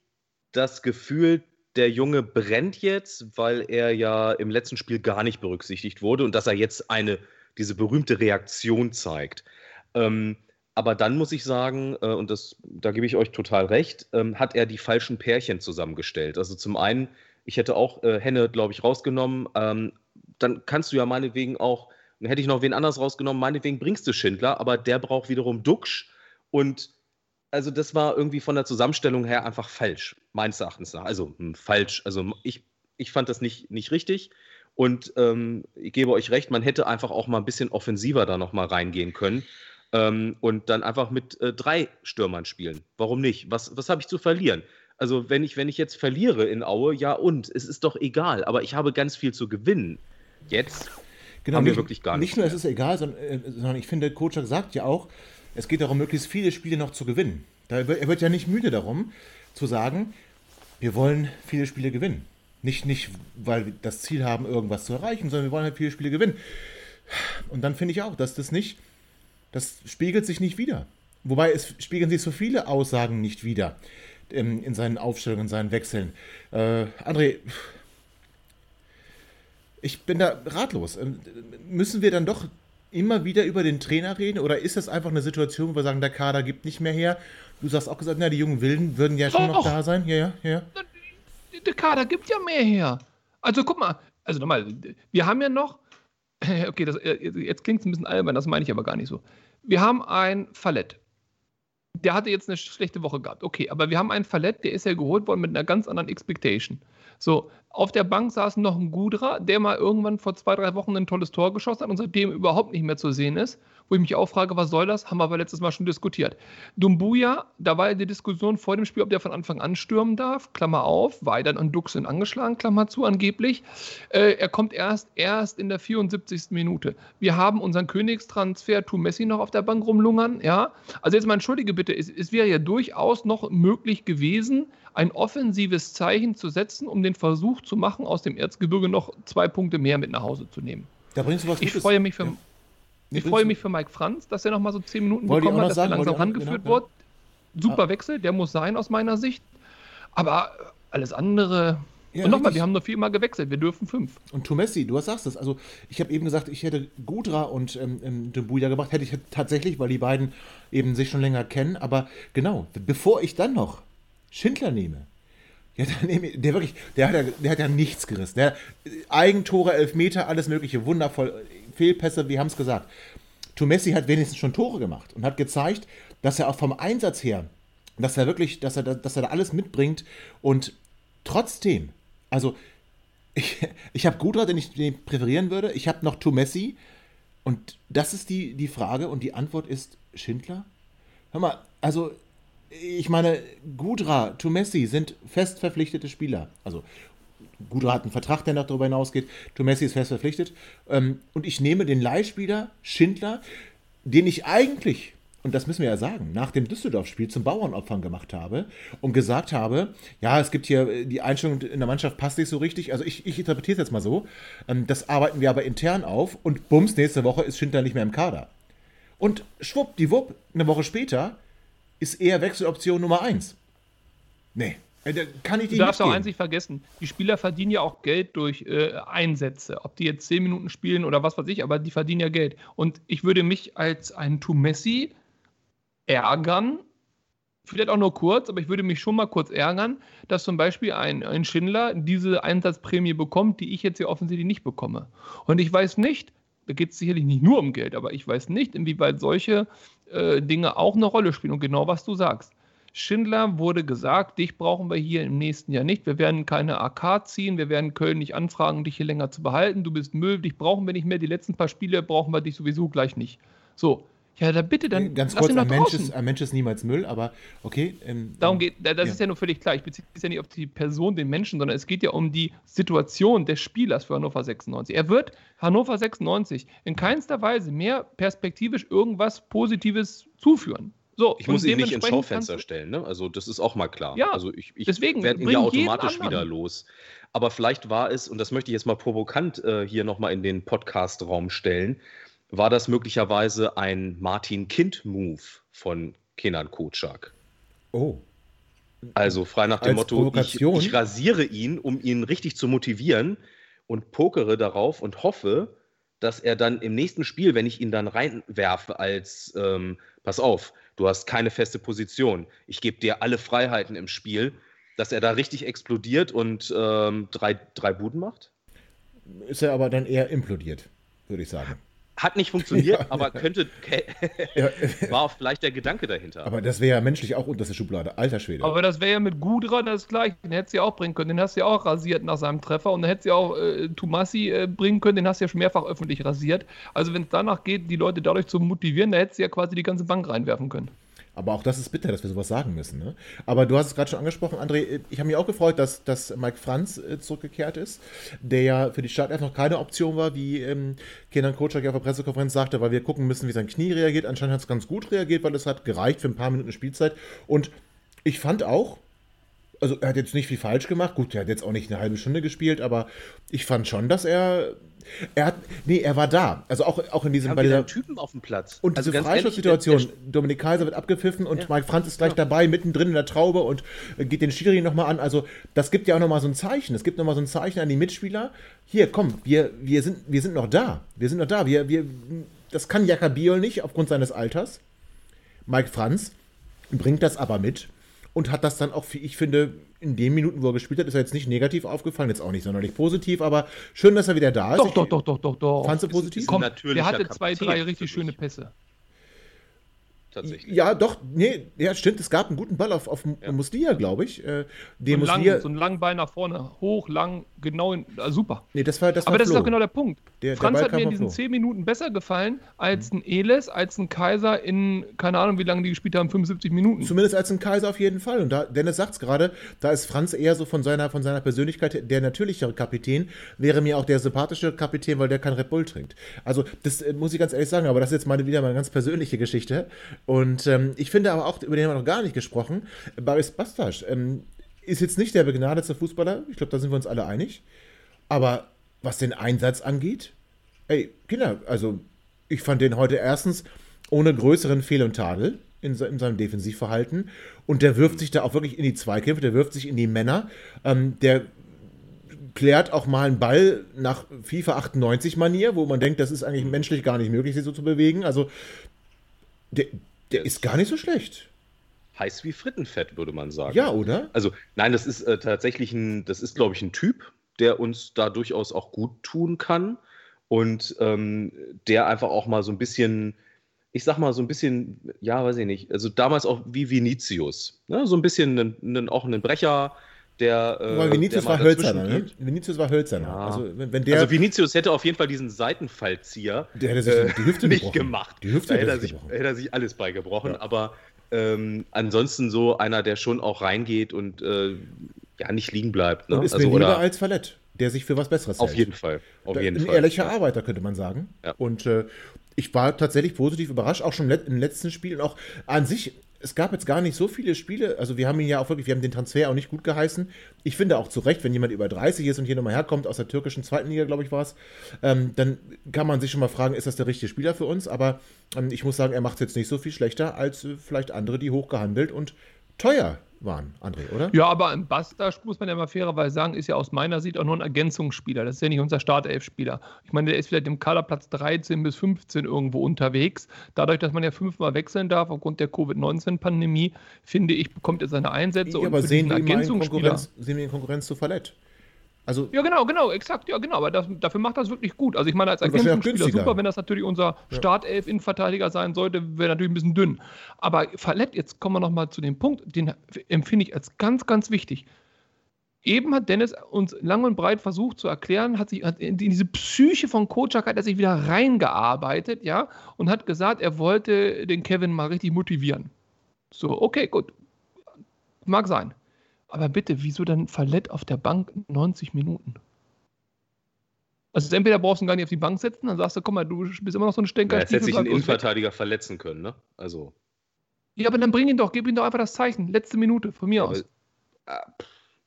das Gefühl, der Junge brennt jetzt, weil er ja im letzten Spiel gar nicht berücksichtigt wurde und dass er jetzt eine, diese berühmte Reaktion zeigt. Ähm, aber dann muss ich sagen, äh, und das, da gebe ich euch total recht, ähm, hat er die falschen Pärchen zusammengestellt. Also zum einen, ich hätte auch äh, Henne, glaube ich, rausgenommen. Ähm, dann kannst du ja meinetwegen auch, dann hätte ich noch wen anders rausgenommen, meinetwegen bringst du Schindler, aber der braucht wiederum Ducksch und also das war irgendwie von der Zusammenstellung her einfach falsch, meines Erachtens nach. Also falsch, also ich, ich fand das nicht, nicht richtig und ähm, ich gebe euch recht, man hätte einfach auch mal ein bisschen offensiver da nochmal reingehen können ähm, und dann einfach mit äh, drei Stürmern spielen. Warum nicht? Was, was habe ich zu verlieren? Also wenn ich, wenn ich jetzt verliere in Aue, ja und, es ist doch egal, aber ich habe ganz viel zu gewinnen. Jetzt genau, haben wir nicht, wirklich gar nichts. Nicht nur, es ist egal, sondern, äh, sondern ich finde, Koçak sagt ja auch, es geht darum, möglichst viele Spiele noch zu gewinnen. Er wird ja nicht müde darum, zu sagen, wir wollen viele Spiele gewinnen. Nicht, nicht, weil wir das Ziel haben, irgendwas zu erreichen, sondern wir wollen halt viele Spiele gewinnen. Und dann finde ich auch, dass das nicht, das spiegelt sich nicht wider. Wobei es spiegeln sich so viele Aussagen nicht wider in, in seinen Aufstellungen, in seinen Wechseln. Äh, André, ich bin da ratlos. Müssen wir dann doch immer wieder über den Trainer reden? Oder ist das einfach eine Situation, wo wir sagen, der Kader gibt nicht mehr her? Du hast auch gesagt, na, die jungen Wilden würden ja schon oh, noch da sein. Ja, ja, ja. der Kader gibt ja mehr her. Also guck mal, also nochmal, wir haben ja noch, okay, das, jetzt klingt es ein bisschen albern, das meine ich aber gar nicht so. Wir haben einen Falette. Der hatte jetzt eine schlechte Woche gehabt. Okay, aber wir haben einen Falette, der ist ja geholt worden mit einer ganz anderen Expectation. So, auf der Bank saß noch ein Gudra, der mal irgendwann vor zwei, drei Wochen ein tolles Tor geschossen hat und seitdem überhaupt nicht mehr zu sehen ist. Wo ich mich auch frage, was soll das? Haben wir aber letztes Mal schon diskutiert. Dumbia, da war ja die Diskussion vor dem Spiel, ob der von Anfang an stürmen darf. Klammer auf, Weydandt und Ducksch sind angeschlagen, Klammer zu, angeblich. Äh, er kommt erst, erst in der vierundsiebzigsten Minute. Wir haben unseren Königstransfer Tu Messi noch auf der Bank rumlungern. Ja? Also jetzt mal entschuldige bitte, es, es wäre ja durchaus noch möglich gewesen, ein offensives Zeichen zu setzen, um den Versuch zu machen, aus dem Erzgebirge noch zwei Punkte mehr mit nach Hause zu nehmen. Da bringst du was Gutes. Ich freue mich für... Ja. Ich freue mich für Mike Frantz, dass er nochmal so zehn Minuten wollte bekommen hat, dass sagen, er langsam rangeführt genau, wurde. Super ja. Wechsel, der muss sein aus meiner Sicht. Aber alles andere... Ja, und nochmal, wir haben nur viermal gewechselt, wir dürfen fünf. Und Tu Messi, du sagst das. Also ich habe eben gesagt, ich hätte Gudra und ähm, Dumbia gemacht, hätte ich tatsächlich, weil die beiden eben sich schon länger kennen. Aber genau, bevor ich dann noch Schindler nehme, ja, dann nehme ich, der wirklich, der hat ja, der hat ja nichts gerissen. Der, Eigentore, Elfmeter, alles mögliche, wundervoll... Fehlpässe, wir haben es gesagt. Tu Messi hat wenigstens schon Tore gemacht und hat gezeigt, dass er auch vom Einsatz her, dass er wirklich, dass er, dass er da alles mitbringt und trotzdem, also ich, ich habe Gudra, den ich den präferieren würde, ich habe noch Tu Messi und das ist die, die Frage und die Antwort ist Schindler. Hör mal, also ich meine, Gudra, Tu Messi sind fest verpflichtete Spieler, also Gudra hat einen Vertrag, der noch darüber hinausgeht. Tu Messi ist fest verpflichtet. Und ich nehme den Leihspieler Schindler, den ich eigentlich, und das müssen wir ja sagen, nach dem Düsseldorf-Spiel zum Bauernopfern gemacht habe und gesagt habe, ja, es gibt hier die Einstellung in der Mannschaft passt nicht so richtig. Also ich, ich interpretiere es jetzt mal so. Das arbeiten wir aber intern auf und bums, nächste Woche ist Schindler nicht mehr im Kader. Und schwuppdiwupp, eine Woche später ist er Wechseloption Nummer eins. Nee. Kann ich die du darfst mitgehen. Auch eins nicht vergessen, die Spieler verdienen ja auch Geld durch äh, Einsätze, ob die jetzt zehn Minuten spielen oder was weiß ich, aber die verdienen ja Geld. Und ich würde mich als ein Tu Messi ärgern, vielleicht auch nur kurz, aber ich würde mich schon mal kurz ärgern, dass zum Beispiel ein, ein Schindler diese Einsatzprämie bekommt, die ich jetzt hier offensichtlich nicht bekomme. Und ich weiß nicht, da geht es sicherlich nicht nur um Geld, aber ich weiß nicht, inwieweit solche äh, Dinge auch eine Rolle spielen und genau was du sagst. Schindler wurde gesagt, dich brauchen wir hier im nächsten Jahr nicht, wir werden keine A K ziehen, wir werden Köln nicht anfragen, dich hier länger zu behalten, du bist Müll, dich brauchen wir nicht mehr, die letzten paar Spiele brauchen wir dich sowieso gleich nicht. So, ja, da bitte, dann ganz lass kurz, ihn nach ein, Mensch ist, ein Mensch ist niemals Müll, aber okay. Ähm, Darum geht, das ja. ist ja nur völlig klar, ich beziehe es ja nicht auf die Person, den Menschen, sondern es geht ja um die Situation des Spielers für Hannover sechsundneunzig. Er wird Hannover sechsundneunzig in keinster Weise mehr perspektivisch irgendwas Positives zuführen. So, ich muss ihn nicht ins Schaufenster stellen, ne? Also das ist auch mal klar. Ja, also ich, ich werde ihn ja automatisch wieder los. Aber vielleicht war es, und das möchte ich jetzt mal provokant äh, hier nochmal in den Podcast-Raum stellen, war das möglicherweise ein Martin Kind-Move von Kenan Koçak. Oh. Also frei nach dem Motto, ich, ich rasiere ihn, um ihn richtig zu motivieren und pokere darauf und hoffe, dass er dann im nächsten Spiel, wenn ich ihn dann reinwerfe als, ähm, pass auf, du hast keine feste Position, ich gebe dir alle Freiheiten im Spiel, dass er da richtig explodiert und ähm, drei, drei Buden macht? Ist er aber dann eher implodiert, würde ich sagen. Hat nicht funktioniert, ja. aber könnte, war vielleicht der Gedanke dahinter. Aber das wäre ja menschlich auch unterste Schublade, alter Schwede. Aber das wäre ja mit Gudra das Gleiche, den hättest du ja auch bringen können, den hast du ja auch rasiert nach seinem Treffer und dann hättest du ja auch äh, Tu Messi äh, bringen können, den hast du ja schon mehrfach öffentlich rasiert. Also wenn es danach geht, die Leute dadurch zu motivieren, da hättest du ja quasi die ganze Bank reinwerfen können. Aber auch das ist bitter, dass wir sowas sagen müssen. Ne? Aber du hast es gerade schon angesprochen, André. Ich habe mich auch gefreut, dass, dass Mike Frantz zurückgekehrt ist, der ja für die Startelf noch keine Option war, wie ähm, Kenan Koçak ja auf der Pressekonferenz sagte, weil wir gucken müssen, wie sein Knie reagiert. Anscheinend hat es ganz gut reagiert, weil es hat gereicht für ein paar Minuten Spielzeit. Und ich fand auch, also er hat jetzt nicht viel falsch gemacht. Gut, er hat jetzt auch nicht eine halbe Stunde gespielt, aber ich fand schon, dass er... Er hat, nee, er war da. Also auch, auch in diesem... Bei dieser, Typen auf dem Platz. Und also diese Freistoßsituation. Dominik Kaiser wird abgepfiffen und ja, Mike Frantz ist gleich genau. dabei, mittendrin in der Traube und geht den Schiri nochmal an. Also das gibt ja auch nochmal so ein Zeichen. Es gibt nochmal so ein Zeichen an die Mitspieler. Hier, komm, wir, wir, sind, wir sind noch da. Wir sind noch da. Wir, wir, das kann Jaka Bijol nicht aufgrund seines Alters. Mike Frantz bringt das aber mit. und hat das dann auch, wie ich finde, in den Minuten, wo er gespielt hat, ist er jetzt nicht negativ aufgefallen, jetzt auch nicht sonderlich positiv, aber schön, dass er wieder da ist. Doch, ich doch, doch, doch, doch, doch. Fandst du positiv? Komm, der hatte zwei, drei richtig schöne Pässe. Ja, doch, nee, ja, stimmt, es gab einen guten Ball auf, auf ja. Muslia, glaube ich. Äh, den so, einen Muslia, lang, so einen langen Ball nach vorne, hoch, lang, genau, in, ah, super. Nee, das war, das war Aber das Flo. Ist doch genau der Punkt. Der, Franz der hat mir in diesen zehn Minuten besser gefallen als mhm. ein Ellis, als ein Kaiser in, keine Ahnung, wie lange die gespielt haben, fünfundsiebzig Minuten. Zumindest als ein Kaiser auf jeden Fall. Und da, Dennis sagt es gerade, da ist Franz eher so von seiner, von seiner Persönlichkeit der natürlichere Kapitän, wäre mir auch der sympathische Kapitän, weil der kein Red Bull trinkt. Also, das äh, muss ich ganz ehrlich sagen, aber das ist jetzt mal wieder meine ganz persönliche Geschichte. Und ähm, ich finde aber auch, über den haben wir noch gar nicht gesprochen, Baris Bastasch ähm, ist jetzt nicht der begnadete Fußballer, ich glaube, da sind wir uns alle einig, aber was den Einsatz angeht, ey, Kinder, also ich fand den heute erstens ohne größeren Fehl und Tadel in, se- in seinem Defensivverhalten und der wirft sich da auch wirklich in die Zweikämpfe, der wirft sich in die Männer, ähm, der klärt auch mal einen Ball nach FIFA achtundneunzig Manier, wo man denkt, das ist eigentlich menschlich gar nicht möglich, sich so zu bewegen, also Der, der ist gar nicht so schlecht. Heiß wie Frittenfett, würde man sagen. Ja, oder? Also, nein, das ist äh, tatsächlich ein, das ist, glaube ich, ein Typ, der uns da durchaus auch gut tun kann und ähm, der einfach auch mal so ein bisschen, ich sag mal so ein bisschen, ja, weiß ich nicht, also damals auch wie Vinicius, ne? So ein bisschen einen, einen, auch einen Brecher, der äh, Weil Vinicius der war Hölzerner, ne? Vinicius war Hölzerner. Ja. Also, wenn der, also Vinicius hätte auf jeden Fall diesen Seitenfallzieher der hätte sich äh, die Hüfte nicht gebrochen. gemacht. Die Hüfte da hätte, er sich, hätte er sich alles beigebrochen. Ja. Aber ähm, ansonsten so einer, der schon auch reingeht und äh, ja nicht liegen bleibt. Ne? Und ist also, mir lieber oder, als Falette, der sich für was Besseres auf hält. Auf jeden Fall. Auf da, jeden ein Fall. Ehrlicher ja. Arbeiter, könnte man sagen. Ja. Und äh, ich war tatsächlich positiv überrascht, auch schon im letzten Spiel und auch an sich. Es gab jetzt gar nicht so viele Spiele, also wir haben ihn ja auch wirklich, wir haben den Transfer auch nicht gut geheißen. Ich finde auch zu Recht, wenn jemand über dreißig ist und hier nochmal herkommt, aus der türkischen zweiten Liga, glaube ich, war es, ähm, dann kann man sich schon mal fragen, ist das der richtige Spieler für uns? Aber ähm, ich muss sagen, er macht es jetzt nicht so viel schlechter als äh, vielleicht andere, die hochgehandelt und teuer waren, André, oder? Ja, aber im Bastasch, muss man ja mal fairerweise sagen, ist ja aus meiner Sicht auch nur ein Ergänzungsspieler. Das ist ja nicht unser Startelf-Spieler. Ich meine, der ist vielleicht im Kaderplatz dreizehn bis fünfzehn irgendwo unterwegs. Dadurch, dass man ja fünfmal wechseln darf aufgrund der Covid neunzehn Pandemie, finde ich, bekommt er seine Einsätze. Ja, aber und sehen wir, Ergänzungsspieler. sehen wir in Konkurrenz zu Falette? Also ja, genau, genau, exakt, ja, genau, aber das, dafür macht das wirklich gut. Also ich meine, als Ergänzungsspieler super, wenn das natürlich unser Startelf-Innenverteidiger sein sollte, wäre natürlich ein bisschen dünn. Aber Falette, jetzt kommen wir nochmal zu dem Punkt, den empfinde ich als ganz, ganz wichtig. Eben hat Dennis uns lang und breit versucht zu erklären, hat sich hat in diese Psyche von Koçak hat er sich wieder reingearbeitet, ja, und hat gesagt, er wollte den Kevin mal richtig motivieren. So, okay, gut, mag sein. Aber bitte, wieso dann Falette auf der Bank neunzig Minuten? Also entweder brauchst du ihn gar nicht auf die Bank setzen, dann sagst du, komm mal, du bist immer noch so ein Stänker. Ja, jetzt hätte sich einen Innenverteidiger verletzen können, ne? Also. Ja, aber dann bring ihn doch, gib ihm doch einfach das Zeichen. Letzte Minute, von mir aber, aus. Äh,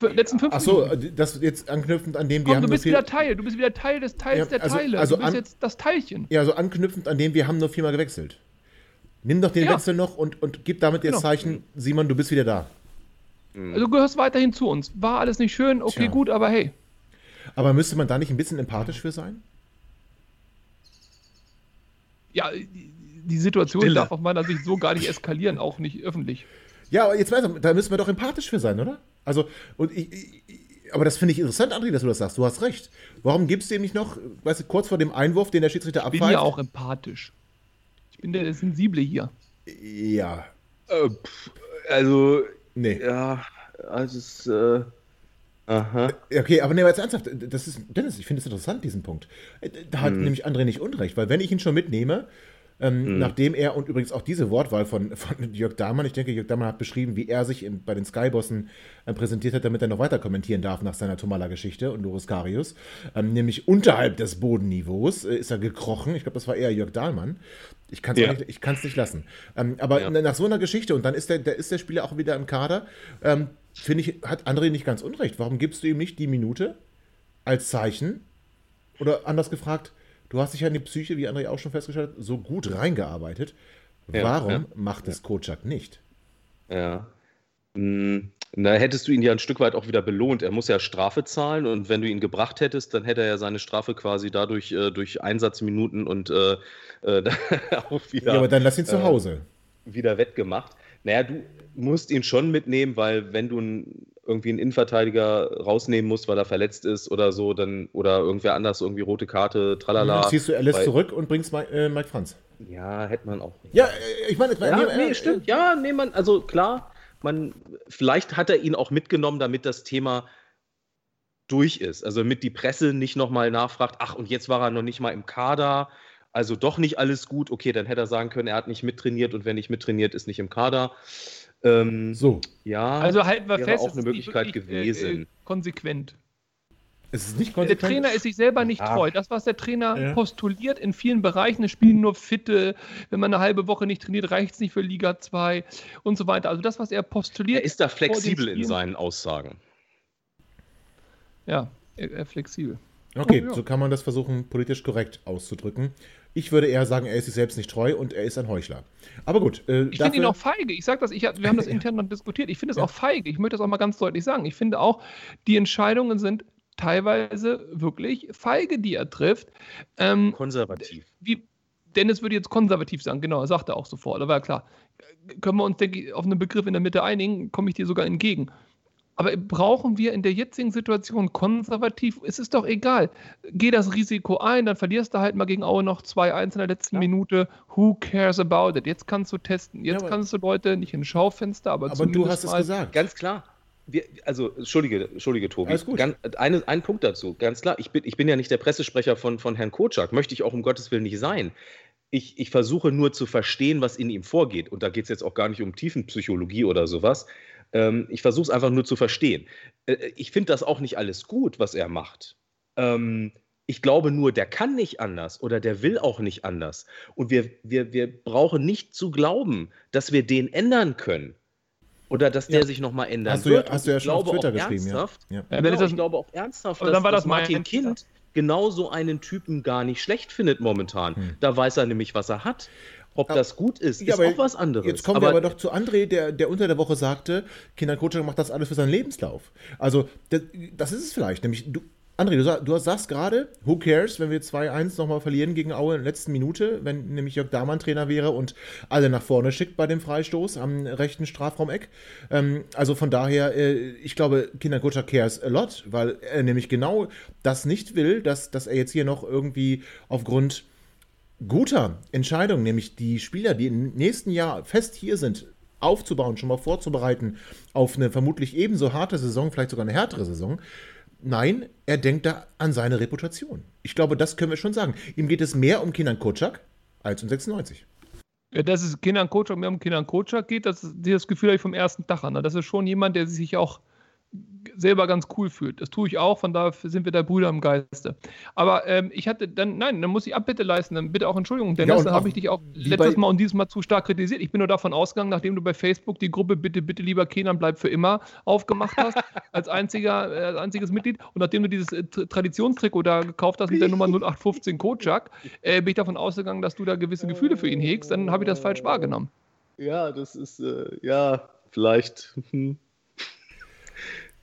Für letzten fünf Ach so, Minuten. Das jetzt anknüpfend an dem, wir Komm, haben du bist wieder Teil, du bist wieder Teil des Teils ja, der also, Teile. Also du bist an, jetzt das Teilchen. Ja, so also anknüpfend an dem, wir haben nur viermal gewechselt. Nimm doch den ja. Wechsel noch und, und gib damit genau. das Zeichen, Simon, du bist wieder da. Also du gehörst weiterhin zu uns. War alles nicht schön, okay, Tja. gut, aber hey. Aber müsste man da nicht ein bisschen empathisch für sein? Ja, die, die Situation Stille. darf aus meiner Sicht so gar nicht eskalieren, auch nicht öffentlich. Ja, aber jetzt weiter, da müssen wir doch empathisch für sein, oder? Also, und ich, ich, aber das finde ich interessant, André, dass du das sagst. Du hast recht. Warum gibst du ihm nicht noch, weißt du, kurz vor dem Einwurf, den der Schiedsrichter abpfeift? Ich bin ja auch empathisch. Ich bin der, der Sensible hier. Ja. Äh, pff, also... Nee. Ja, also es, äh, aha. Okay, aber nehmen wir jetzt ernsthaft, das ist, Dennis, ich finde es interessant, diesen Punkt. Da hat hm. nämlich André nicht unrecht, weil wenn ich ihn schon mitnehme, ähm, hm. nachdem er, und übrigens auch diese Wortwahl von, von Jörg Dahlmann, ich denke, Jörg Dahlmann hat beschrieben, wie er sich in, bei den Skybossen äh, präsentiert hat, damit er noch weiter kommentieren darf nach seiner Tomala-Geschichte und Loris Karius, ähm, nämlich unterhalb des Bodenniveaus äh, ist er gekrochen, ich glaube, das war eher Jörg Dahlmann. Ich kann es ja. nicht, nicht lassen. Ähm, aber ja. nach so einer Geschichte, und dann ist der, der, ist der Spieler auch wieder im Kader, ähm, finde ich, hat André nicht ganz unrecht. Warum gibst du ihm nicht die Minute als Zeichen? Oder anders gefragt, du hast dich ja in die Psyche, wie André auch schon festgestellt hat, so gut reingearbeitet. Ja. Warum ja. macht es ja. Koçak nicht? Ja. Hm. Na, hättest du ihn ja ein Stück weit auch wieder belohnt. Er muss ja Strafe zahlen und wenn du ihn gebracht hättest, dann hätte er ja seine Strafe quasi dadurch äh, durch Einsatzminuten und äh, äh, auch wieder. Ja, aber dann lass ihn äh, zu Hause. Wieder wettgemacht. Naja, du musst ihn schon mitnehmen, weil wenn du ein, irgendwie einen Innenverteidiger rausnehmen musst, weil er verletzt ist oder so, dann oder irgendwer anders irgendwie rote Karte, tralala. Ja, dann ziehst du Ellis weil, zurück und bringst Mike, äh, Mike Frantz. Ja, hätte man auch. Ja, ich meine, ja, nee, nee, äh, stimmt. Ja, nee, man, also klar, man, vielleicht hat er ihn auch mitgenommen, damit das Thema durch ist. Also damit die Presse nicht nochmal nachfragt, ach, und jetzt war er noch nicht mal im Kader. Also doch nicht alles gut. Okay, dann hätte er sagen können, er hat nicht mittrainiert und wer nicht mittrainiert, ist nicht im Kader. Ähm, so. Ja, also halten wir wäre fest, auch eine Möglichkeit wirklich, gewesen. Äh, konsequent. Es ist nicht konsequent. Der Trainer ist sich selber nicht ah. treu. Das, was der Trainer ja. postuliert in vielen Bereichen, es spielen nur Fitte, wenn man eine halbe Woche nicht trainiert, reicht es nicht für Liga zwei und so weiter. Also das, was er postuliert. Er ist da flexibel in seinen Aussagen. Ja, er, er flexibel. Okay, oh, ja. so kann man das versuchen, politisch korrekt auszudrücken. Ich würde eher sagen, er ist sich selbst nicht treu und er ist ein Heuchler. Aber gut. Äh, ich finde ihn auch feige. Ich sage das, ich, wir haben das intern noch diskutiert. Ich finde es ja. auch feige. Ich möchte das auch mal ganz deutlich sagen. Ich finde auch, die Entscheidungen sind teilweise wirklich feige, die er trifft. Ähm, konservativ. Wie, Dennis würde jetzt konservativ sagen, genau, er sagte auch sofort. Aber klar, können wir uns, denke ich, auf einen Begriff in der Mitte einigen, komme ich dir sogar entgegen. Aber brauchen wir in der jetzigen Situation konservativ? Es ist doch egal. Geh das Risiko ein, dann verlierst du halt mal gegen Aue noch zwei eins in der letzten ja. Minute. Who cares about it? Jetzt kannst du testen. Jetzt ja, kannst du Leute nicht ins Schaufenster, aber, aber zumindest du hast es mal gesagt. Ganz klar. Wir, also, Entschuldige, Entschuldige Tobi. Alles gut. Ganz, eine, ein Punkt dazu. Ganz klar. Ich bin, ich bin ja nicht der Pressesprecher von, von Herrn Koçak. Möchte ich auch um Gottes Willen nicht sein. Ich, ich versuche nur zu verstehen, was in ihm vorgeht. Und da geht es jetzt auch gar nicht um Tiefenpsychologie oder sowas. Ich versuche es einfach nur zu verstehen. Ich finde das auch nicht alles gut, was er macht. Ich glaube nur, der kann nicht anders oder der will auch nicht anders. Und wir, wir, wir brauchen nicht zu glauben, dass wir den ändern können. Oder dass der ja. sich nochmal ändern hast wird. Du ja, hast du ja schon auf Twitter geschrieben. Ja. Ja. Genau, ja. Ich glaube auch ernsthaft, dass, dann war das dass Martin Kind genau so einen Typen gar nicht schlecht findet momentan. Hm. Da weiß er nämlich, was er hat. Ob das gut ist, ja, ist auch was anderes. Jetzt kommen aber wir aber doch zu André, der, der unter der Woche sagte, Kenan Koçak macht das alles für seinen Lebenslauf. Also, das, das ist es vielleicht. Nämlich, du, André, du, du sagst gerade, who cares, wenn wir zwei eins nochmal verlieren gegen Aue in der letzten Minute, wenn nämlich Jörg Dahlmann Trainer wäre und alle nach vorne schickt bei dem Freistoß am rechten Strafraumeck. Ähm, also von daher, äh, ich glaube, Kenan Koçak cares a lot, weil er nämlich genau das nicht will, dass, dass er jetzt hier noch irgendwie aufgrund guter Entscheidung, nämlich die Spieler, die im nächsten Jahr fest hier sind, aufzubauen, schon mal vorzubereiten auf eine vermutlich ebenso harte Saison, vielleicht sogar eine härtere Saison. Nein, er denkt da an seine Reputation. Ich glaube, das können wir schon sagen. Ihm geht es mehr um Kenan Koçak als um sechsundneunzig. Ja, dass es Kenan Koçak mehr um Kenan Koçak geht, das ist das Gefühl vom ersten Tag an. Das ist schon jemand, der sich auch selber ganz cool fühlt. Das tue ich auch, von daher sind wir da Brüder im Geiste. Aber ähm, ich hatte dann, nein, dann muss ich Abbitte leisten, dann bitte auch Entschuldigung, Dennis, ja, dann habe ich dich auch letztes Mal und dieses Mal zu stark kritisiert. Ich bin nur davon ausgegangen, nachdem du bei Facebook die Gruppe Bitte, bitte lieber Kenan, bleib für immer aufgemacht hast, als einziger, als einziges Mitglied und nachdem du dieses äh, Traditionstrikot da gekauft hast mit der Nummer null acht fünfzehn Koçak, äh, bin ich davon ausgegangen, dass du da gewisse Gefühle für ihn hegst, dann habe ich das falsch wahrgenommen. Ja, das ist, äh, ja, vielleicht...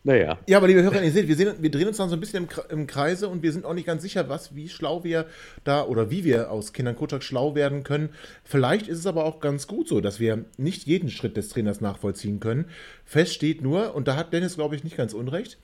Naja. Ja, aber liebe Hörer, ihr seht, wir, sehen, wir drehen uns dann so ein bisschen im Kreise und wir sind auch nicht ganz sicher, was, wie schlau wir da oder wie wir aus Kenan Koçak schlau werden können. Vielleicht ist es aber auch ganz gut so, dass wir nicht jeden Schritt des Trainers nachvollziehen können. Fest steht nur, und da hat Dennis, glaube ich, nicht ganz unrecht,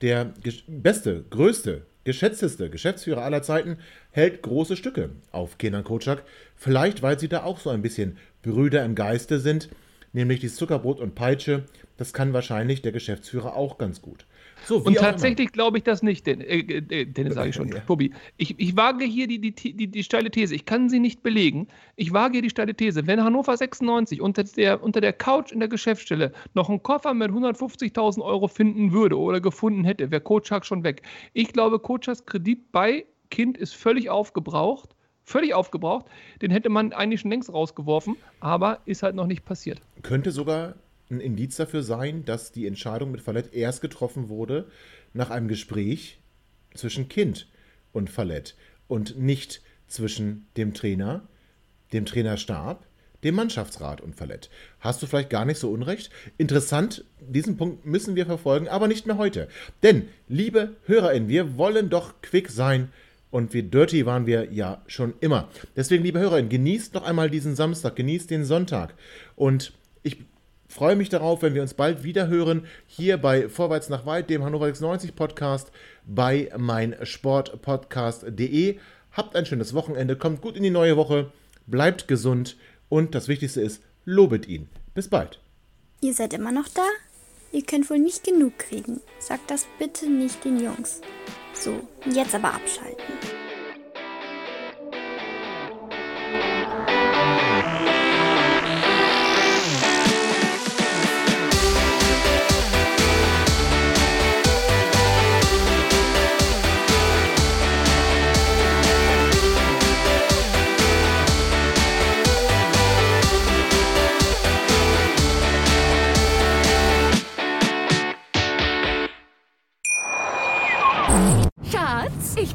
der ges- beste, größte, geschätzteste Geschäftsführer aller Zeiten hält große Stücke auf Kenan Koçak. Vielleicht, weil sie da auch so ein bisschen Brüder im Geiste sind. Nämlich dieses Zuckerbrot und Peitsche, das kann wahrscheinlich der Geschäftsführer auch ganz gut. So, und tatsächlich glaube ich das nicht, Dennis, äh, Dennis sage ich schon, ja. Tobi. Ich, ich wage hier die, die, die, die steile These, ich kann sie nicht belegen, ich wage hier die steile These, wenn Hannover sechsundneunzig unter der, unter der Couch in der Geschäftsstelle noch einen Koffer mit hundertfünfzigtausend Euro finden würde oder gefunden hätte, wäre Koçak schon weg. Ich glaube, Koçaks Kredit bei Kind ist völlig aufgebraucht. Völlig aufgebraucht, den hätte man eigentlich schon längst rausgeworfen, aber ist halt noch nicht passiert. Könnte sogar ein Indiz dafür sein, dass die Entscheidung mit Falette erst getroffen wurde nach einem Gespräch zwischen Kind und Falette und nicht zwischen dem Trainer, dem Trainerstab, dem Mannschaftsrat und Falette. Hast du vielleicht gar nicht so unrecht? Interessant, diesen Punkt müssen wir verfolgen, aber nicht mehr heute. Denn, liebe HörerInnen, wir wollen doch quick sein. Und wir dirty waren wir ja schon immer. Deswegen, liebe HörerInnen, genießt noch einmal diesen Samstag, genießt den Sonntag. Und ich freue mich darauf, wenn wir uns bald wieder hören, hier bei Vorwärts nach Weit, dem Hannover sechsundneunzig Podcast bei meinsportpodcast punkt de. Habt ein schönes Wochenende, kommt gut in die neue Woche, bleibt gesund und das Wichtigste ist, lobet ihn. Bis bald. Ihr seid immer noch da? Ihr könnt wohl nicht genug kriegen. Sagt das bitte nicht den Jungs. So, jetzt aber abschalten. Ich